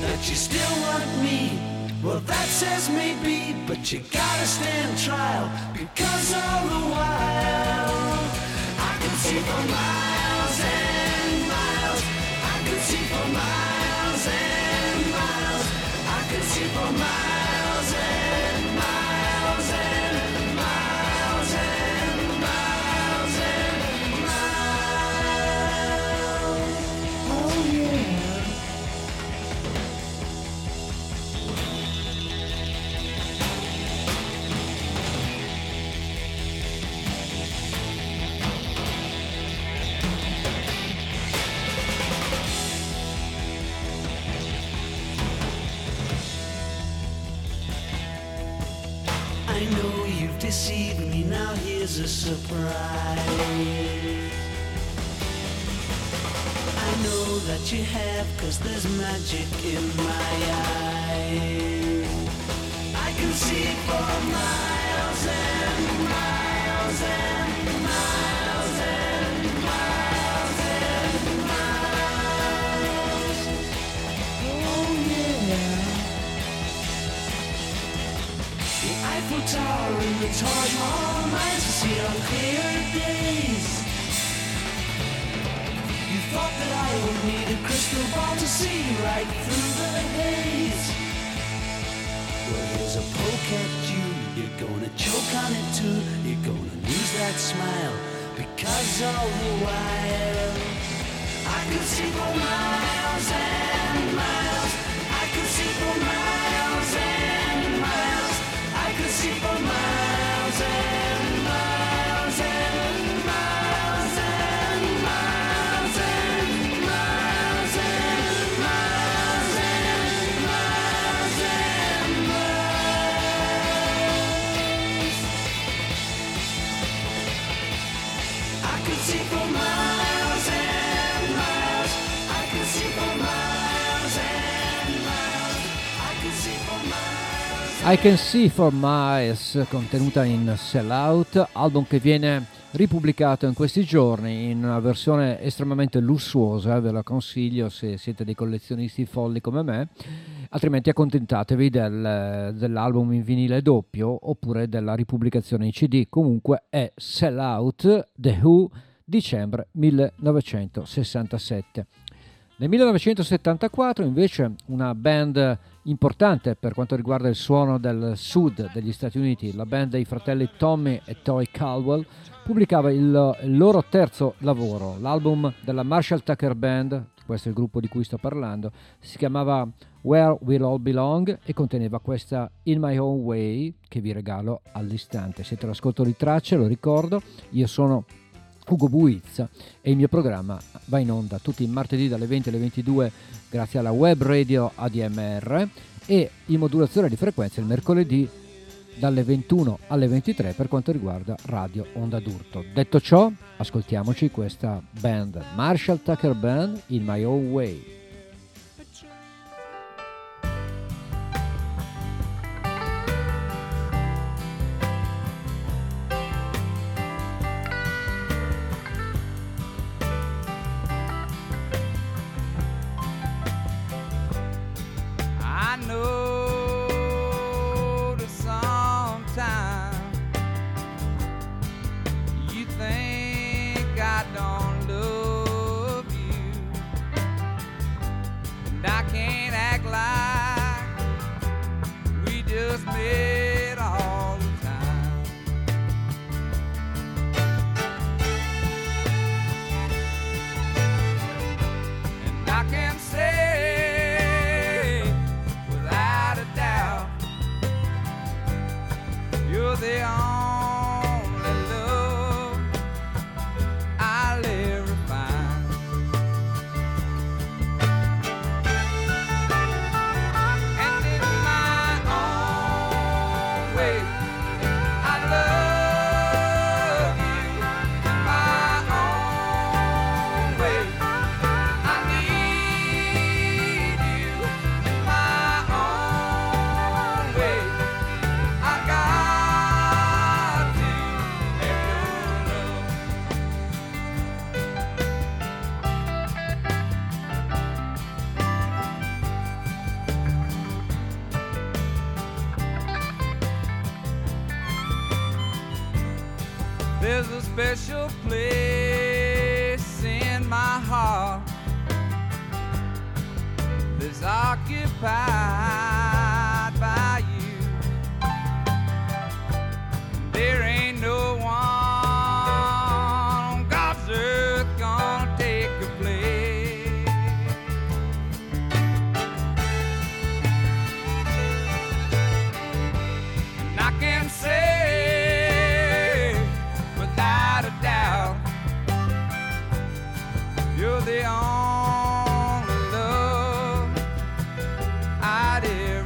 that you still want me. Well, that says maybe, but you gotta stand trial, because all the while I can see for miles and miles, I can see for miles and miles, I can see for miles and miles and miles and miles and miles. Oh deceived me, now here's a surprise. I know that you have, 'cause there's magic in my eyes. I can see for miles and miles and miles and miles and miles. Oh yeah. The Eiffel Tower and the Taj Mahal might see on clearer days. You thought that I would need a crystal ball to see right through the haze. Well, here's a poke at you, you're gonna choke on it too, you're gonna lose that smile, because all the while I could see for miles and miles, I could see for miles and miles, I could see for miles and miles and miles and miles and miles and miles and miles and miles. I Can See For Miles, contenuta in Sell Out, album che viene ripubblicato in questi giorni in una versione estremamente lussuosa, ve la consiglio se siete dei collezionisti folli come me, altrimenti accontentatevi dell'album in vinile doppio oppure della ripubblicazione in CD. Comunque è Sell Out, The Who, dicembre 1967. Nel 1974 invece una band importante per quanto riguarda il suono del sud degli Stati Uniti, la band dei fratelli Tommy e Toy Caldwell, pubblicava il loro terzo lavoro, l'album della Marshall Tucker Band, questo è il gruppo di cui sto parlando, si chiamava Where We'll All Belong e conteneva questa In My Own Way che vi regalo all'istante. Siete all'ascolto di Tracce, lo ricordo, io sono Ugo Buizza e il mio programma va in onda tutti i martedì dalle 20 alle 22 grazie alla web radio ADMR e in modulazione di frequenza il mercoledì dalle 21 alle 23 per quanto riguarda Radio Onda d'Urto. Detto ciò, ascoltiamoci questa band, Marshall Tucker Band, In My Own Way. Special place in my heart that's occupied by you. There ain't no one on God's earth gonna take your place. And I can say you're the only love I dare.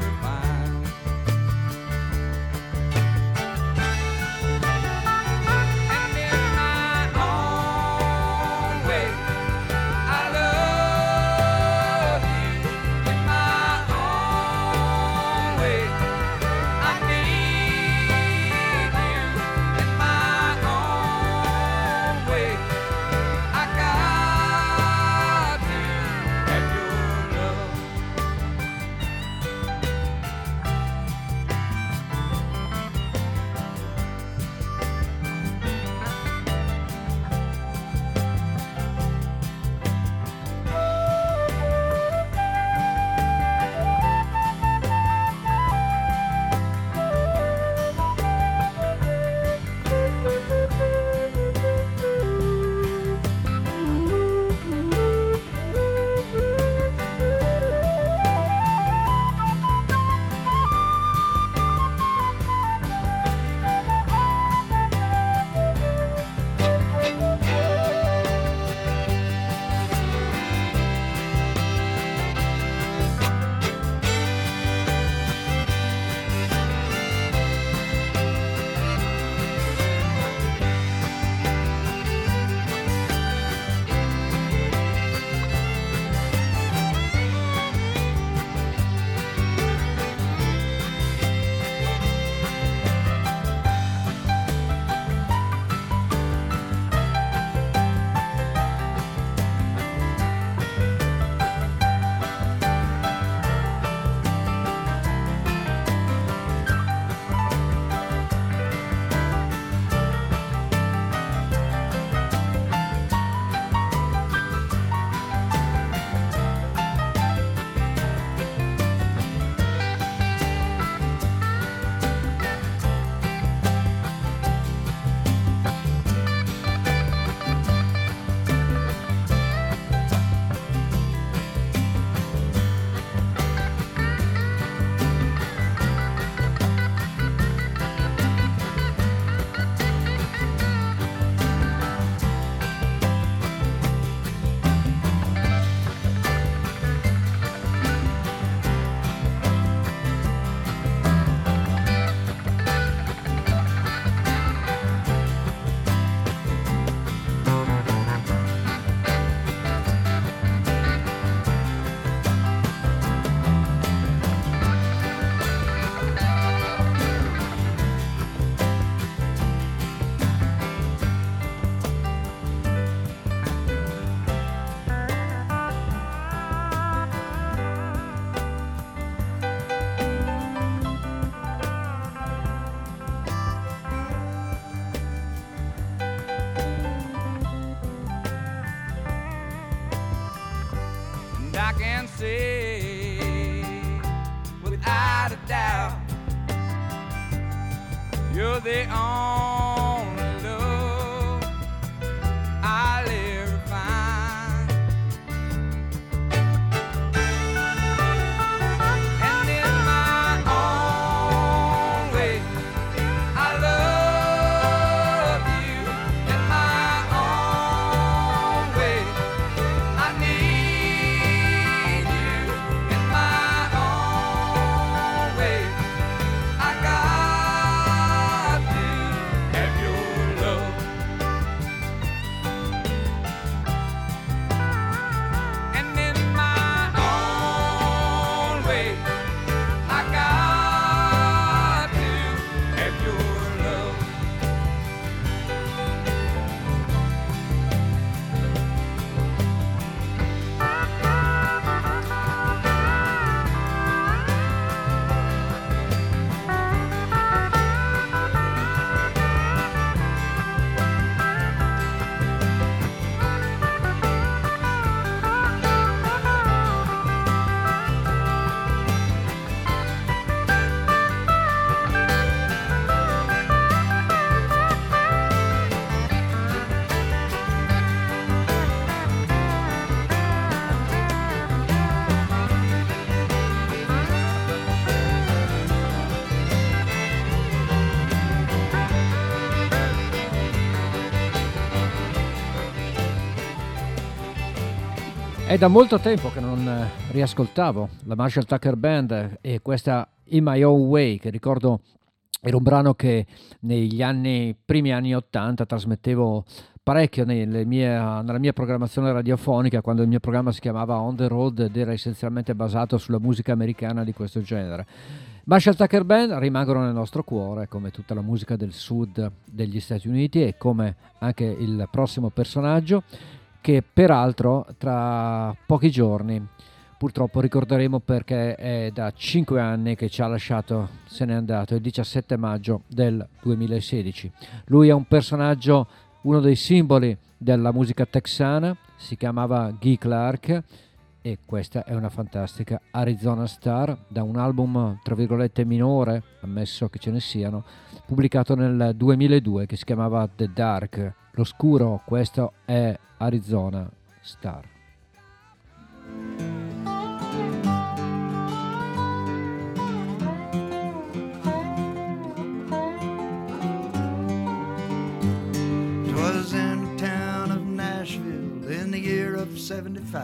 can say without a doubt, you're the only love I'll ever find. And in my own way, I love you. In my own way, I need you. In my own way, I got È da molto tempo che non riascoltavo la Marshall Tucker Band e questa In My Own Way, che ricordo era un brano che negli anni, primi anni 80 trasmettevo parecchio nella mia programmazione radiofonica, quando il mio programma si chiamava On The Road ed era essenzialmente basato sulla musica americana di questo genere. Marshall Tucker Band rimangono nel nostro cuore, come tutta la musica del sud degli Stati Uniti e come anche il prossimo personaggio, che peraltro tra pochi giorni purtroppo ricorderemo, perché è da 5 anni che ci ha lasciato, se n'è andato il 17 maggio del 2016. Lui è un personaggio, uno dei simboli della musica texana, si chiamava Guy Clark e questa è una fantastica Arizona Star, da un album tra virgolette minore, ammesso che ce ne siano, pubblicato nel 2002 che si chiamava The Dark, l'oscuro. Questo è Arizona Star. Twas in the town of Nashville in the year of 75.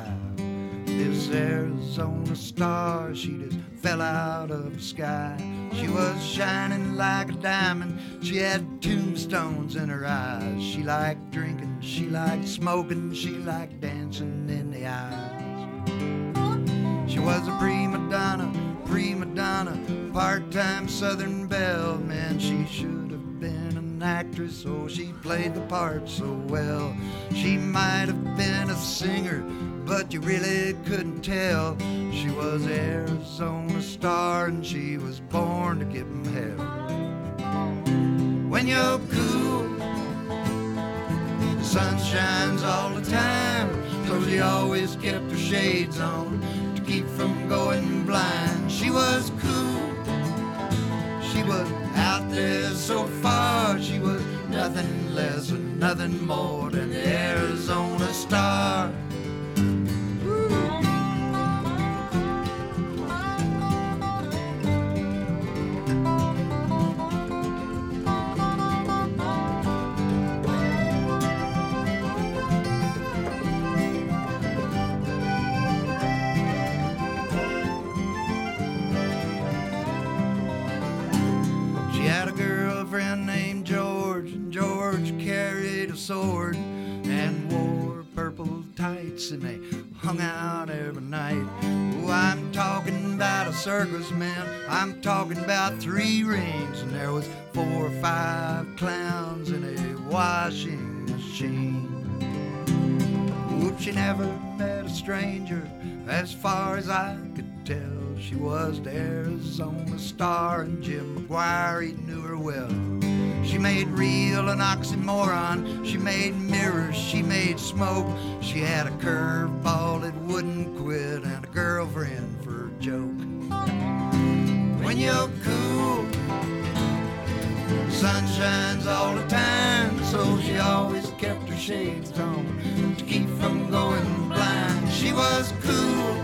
This Arizona star, she just fell out of the sky. She was shining like a diamond. She had tombstones in her eyes. She liked drinking, she liked smoking, she liked dancing in the aisles. She was a prima donna, part-time Southern belle. Man, she should have been an actress, oh, she played the part so well. She might have been a singer, but you really couldn't tell. She was Arizona star and she was born to give 'em hell. When you're cool, the sun shines all the time, so she always kept her shades on to keep from going blind. She was cool, she was out there so far, she was nothing less and nothing more than the Arizona star. Friend named George, and George carried a sword and wore purple tights, and they hung out every night. Oh, I'm talking about a circus, man, I'm talking about 3 rings, and there was 4 or 5 clowns in a washing machine. Oop, she never met a stranger, as far as I could tell. She was the Arizona star, and Jim McGuire, he knew her well. She made real an oxymoron. She made mirrors, she made smoke. She had a curveball that wouldn't quit and a girlfriend for a joke. When you're cool, sun shines all the time, so she always kept her shades on to keep from going blind. She was cool,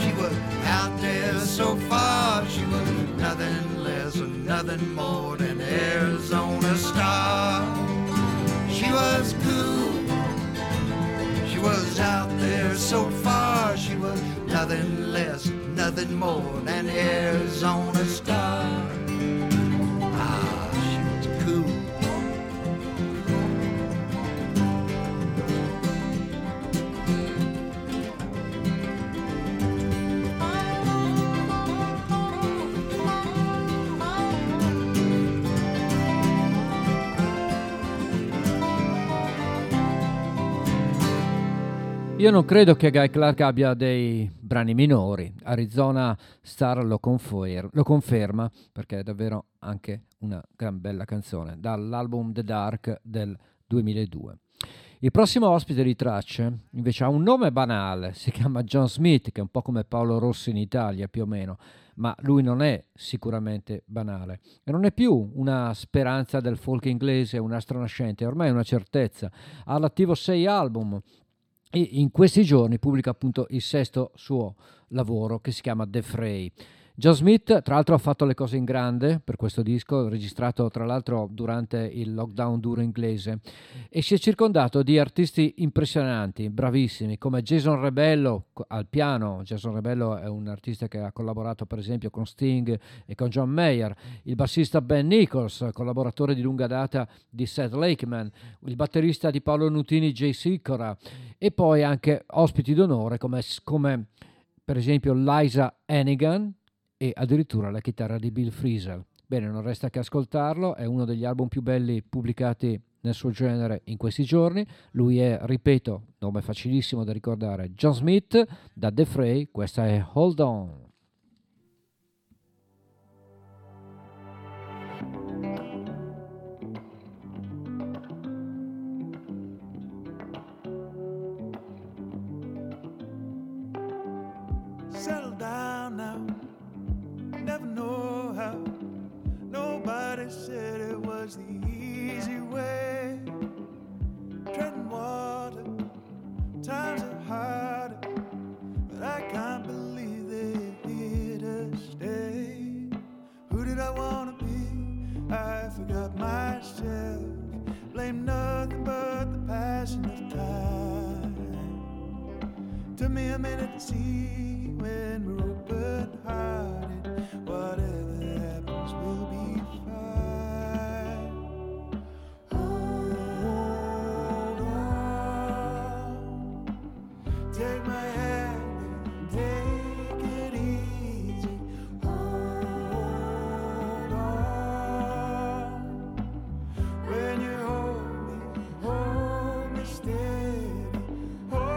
she was out there so far, she was nothing less and nothing more than Arizona star. She was cool, she was out there so far, she was nothing less, nothing more than Arizona star. Io non credo che Guy Clark abbia dei brani minori, Arizona Star lo conferma, perché è davvero anche una gran bella canzone, dall'album The Dark del 2002. Il prossimo ospite di Tracce invece ha un nome banale, si chiama John Smith, che è un po' come Paolo Rossi in Italia più o meno, ma lui non è sicuramente banale e non è più una speranza del folk inglese, un astro nascente, ormai è una certezza. Ha all'attivo 6 album, e in questi giorni pubblica appunto il 6° suo lavoro che si chiama The Fray. John Smith tra l'altro ha fatto le cose in grande per questo disco, registrato tra l'altro durante il lockdown duro inglese, e si è circondato di artisti impressionanti, bravissimi, come Jason Rebello al piano. Jason Rebello è un artista che ha collaborato per esempio con Sting e con John Mayer, il bassista Ben Nichols, collaboratore di lunga data di Seth Lakeman, il batterista di Paolo Nutini Jay Sicora, e poi anche ospiti d'onore come per esempio Liza Hannigan e addirittura la chitarra di Bill Frisell. Bene, non resta che ascoltarlo, è uno degli album più belli pubblicati nel suo genere in questi giorni. Lui è, ripeto, nome facilissimo da ricordare, John Smith, da The Fray, questa è Hold On. Settle down now. Never know how. Nobody said it was the easy way. Treading water, times are harder, but I can't believe they're here to stay. Who did I want to be? I forgot myself. Blame nothing but the passion of time. Took me a minute to see when we're open-hearted. Whatever happens will be fine. Hold on, take my hand and take it easy. Hold on, when you hold me steady. Hold on.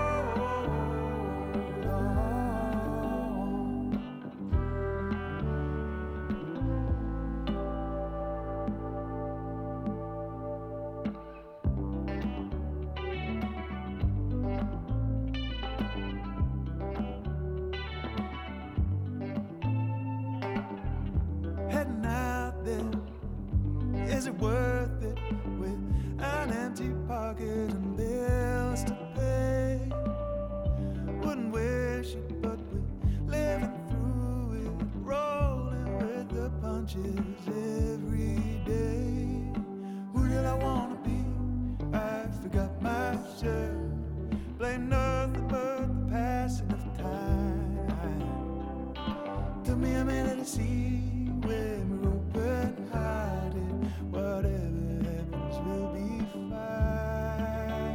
Whatever happens will be fine.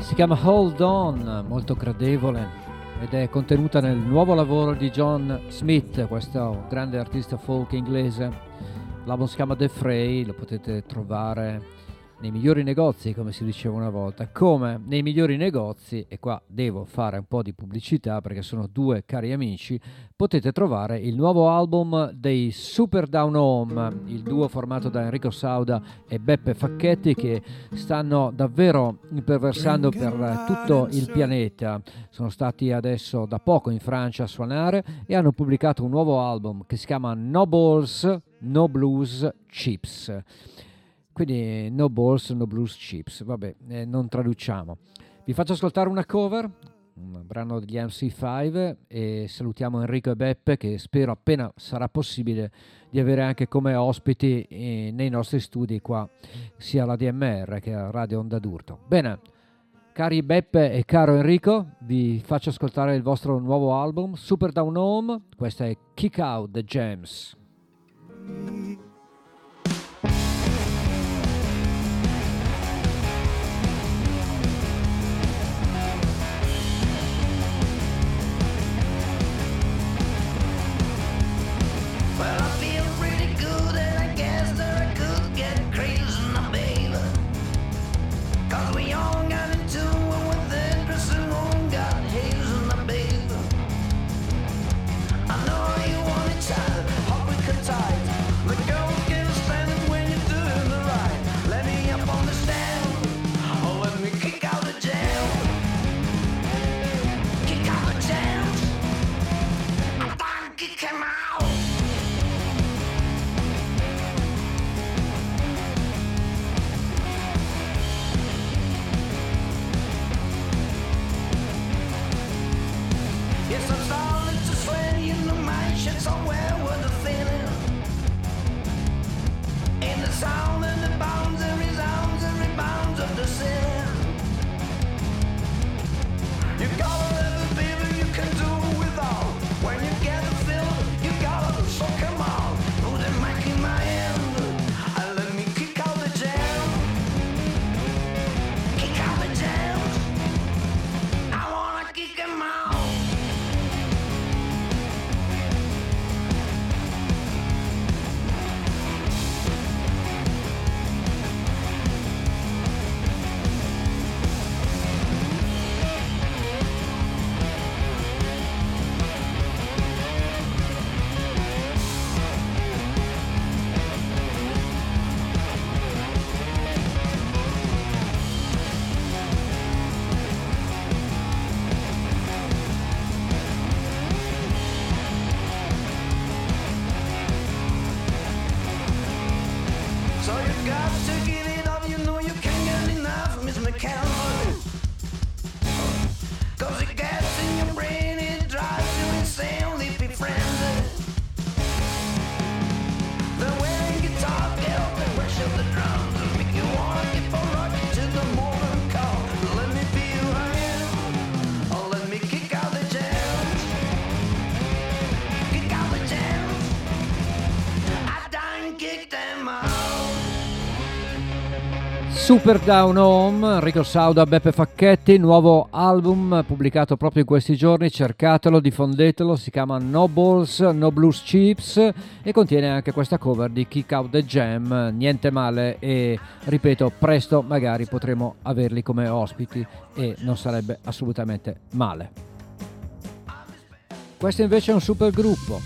Si chiama Hold On, molto gradevole, ed è contenuta nel nuovo lavoro di John Smith, questo grande artista folk inglese. L'album si chiama The Fray, lo potete trovare nei migliori negozi, come si diceva una volta. Come nei migliori negozi, e qua devo fare un po' di pubblicità perché sono due cari amici, potete trovare il nuovo album dei Super Down Home, il duo formato da Enrico Sauda e Beppe Facchetti, che stanno davvero imperversando per tutto il pianeta. Sono stati adesso da poco in Francia a suonare e hanno pubblicato un nuovo album che si chiama No Balls, No Blues, Chips. Quindi No Balls, No Blues, Chips, vabbè, non traduciamo. Vi faccio ascoltare una cover, un brano degli MC5, e salutiamo Enrico e Beppe, che spero appena sarà possibile di avere anche come ospiti nei nostri studi qua, sia la DMR che la Radio Onda d'Urto. Bene, cari Beppe e caro Enrico, vi faccio ascoltare il vostro nuovo album, Super Down Home. Questa è Kick Out the Jams. Cause it gets in your brain, it drives you insanely, be friends. Super Down Home, Enrico Sauda, Beppe Facchetti, nuovo album pubblicato proprio in questi giorni, cercatelo, diffondetelo, si chiama No Balls, No Blues Chips e contiene anche questa cover di Kick Out The Jam, niente male, e ripeto, presto magari potremo averli come ospiti e non sarebbe assolutamente male. Questo invece è un super gruppo.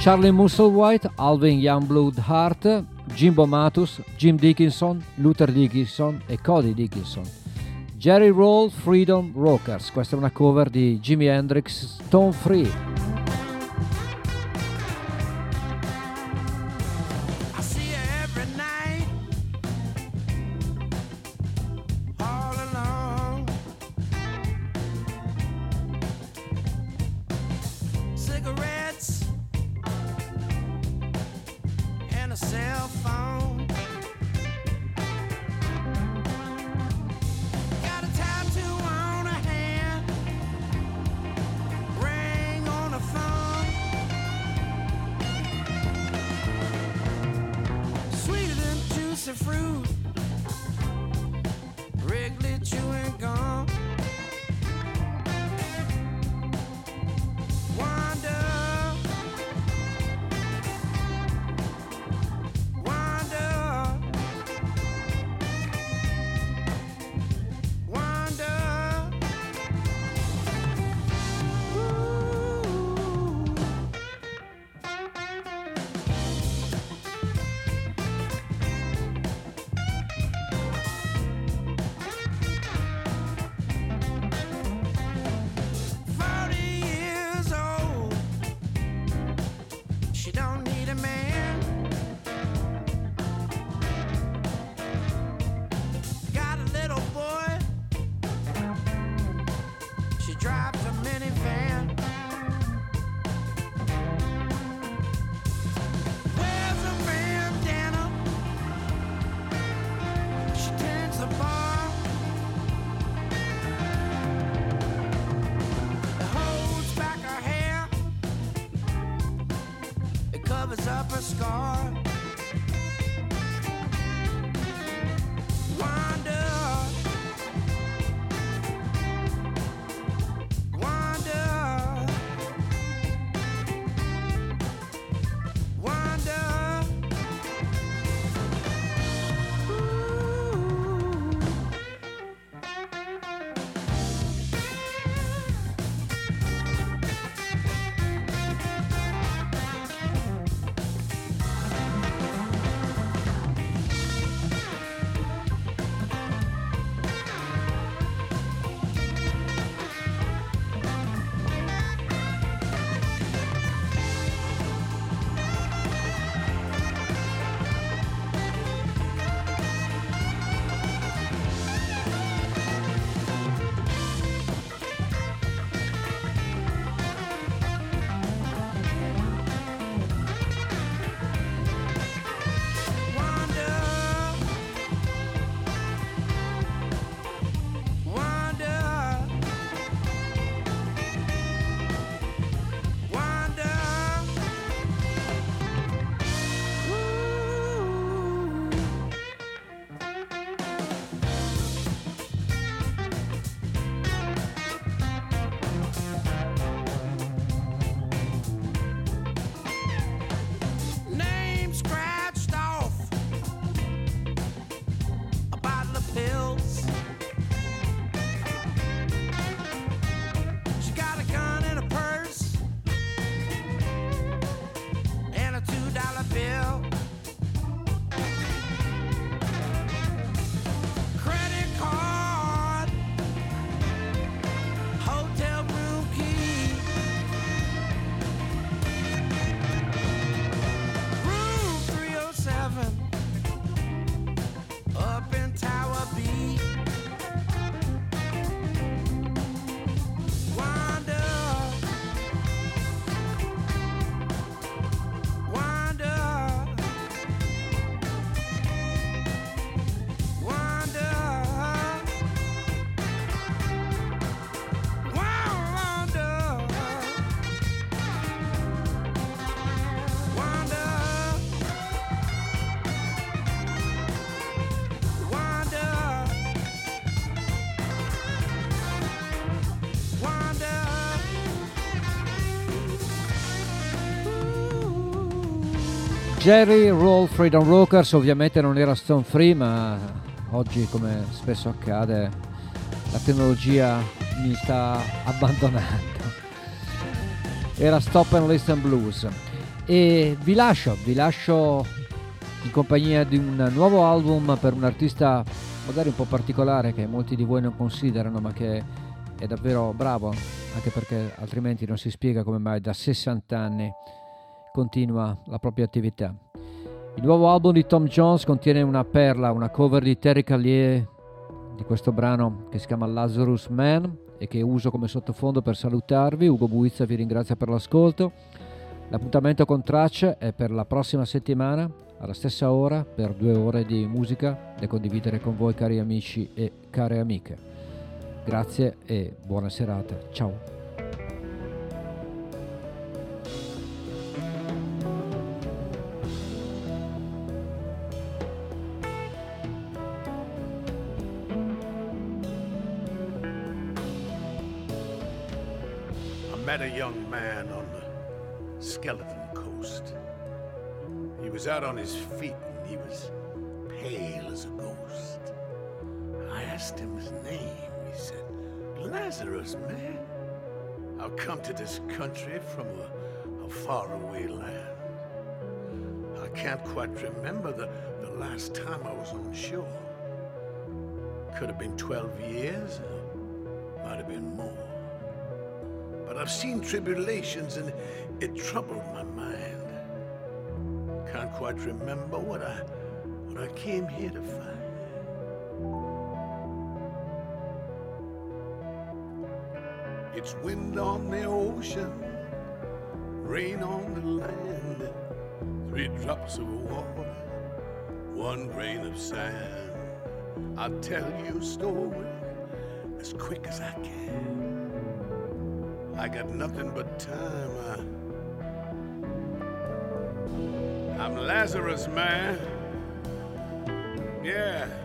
Charlie Musselwhite, Alvin Youngblood Hart, Jimbo Matus, Jim Dickinson, Luther Dickinson e Cody Dickinson. Jerry Roll, Freedom Rockers. Questa è una cover di Jimi Hendrix, Stone Free. Jerry Roll Freedom Rockers, ovviamente non era Stone Free, ma oggi, come spesso accade, la tecnologia mi sta abbandonando. Era Stop and Listen Blues. E vi lascio in compagnia di un nuovo album per un artista magari un po' particolare, che molti di voi non considerano, ma che è davvero bravo, anche perché altrimenti non si spiega come mai da 60 anni continua la propria attività. Il nuovo album di Tom Jones contiene una perla, una cover di Terry Callier di questo brano che si chiama Lazarus Man e che uso come sottofondo per salutarvi. Ugo Buizza vi ringrazia per l'ascolto. L'appuntamento con Tracce è per la prossima settimana alla stessa ora, per 2 ore di musica da condividere con voi, cari amici e care amiche. Grazie e buona serata. Ciao. I met a young man on the Skeleton Coast. He was out on his feet and he was pale as a ghost. I asked him his name. He said, Lazarus, man. I've come to this country from a faraway land. I can't quite remember the last time I was on shore. Could have been 12 years, or might have been more. But I've seen tribulations and it troubled my mind. Can't quite remember what I came here to find. It's wind on the ocean, rain on the land, 3 drops of water, 1 grain of sand. I'll tell you a story as quick as I can. I got nothing but time. I'm Lazarus, man. Yeah.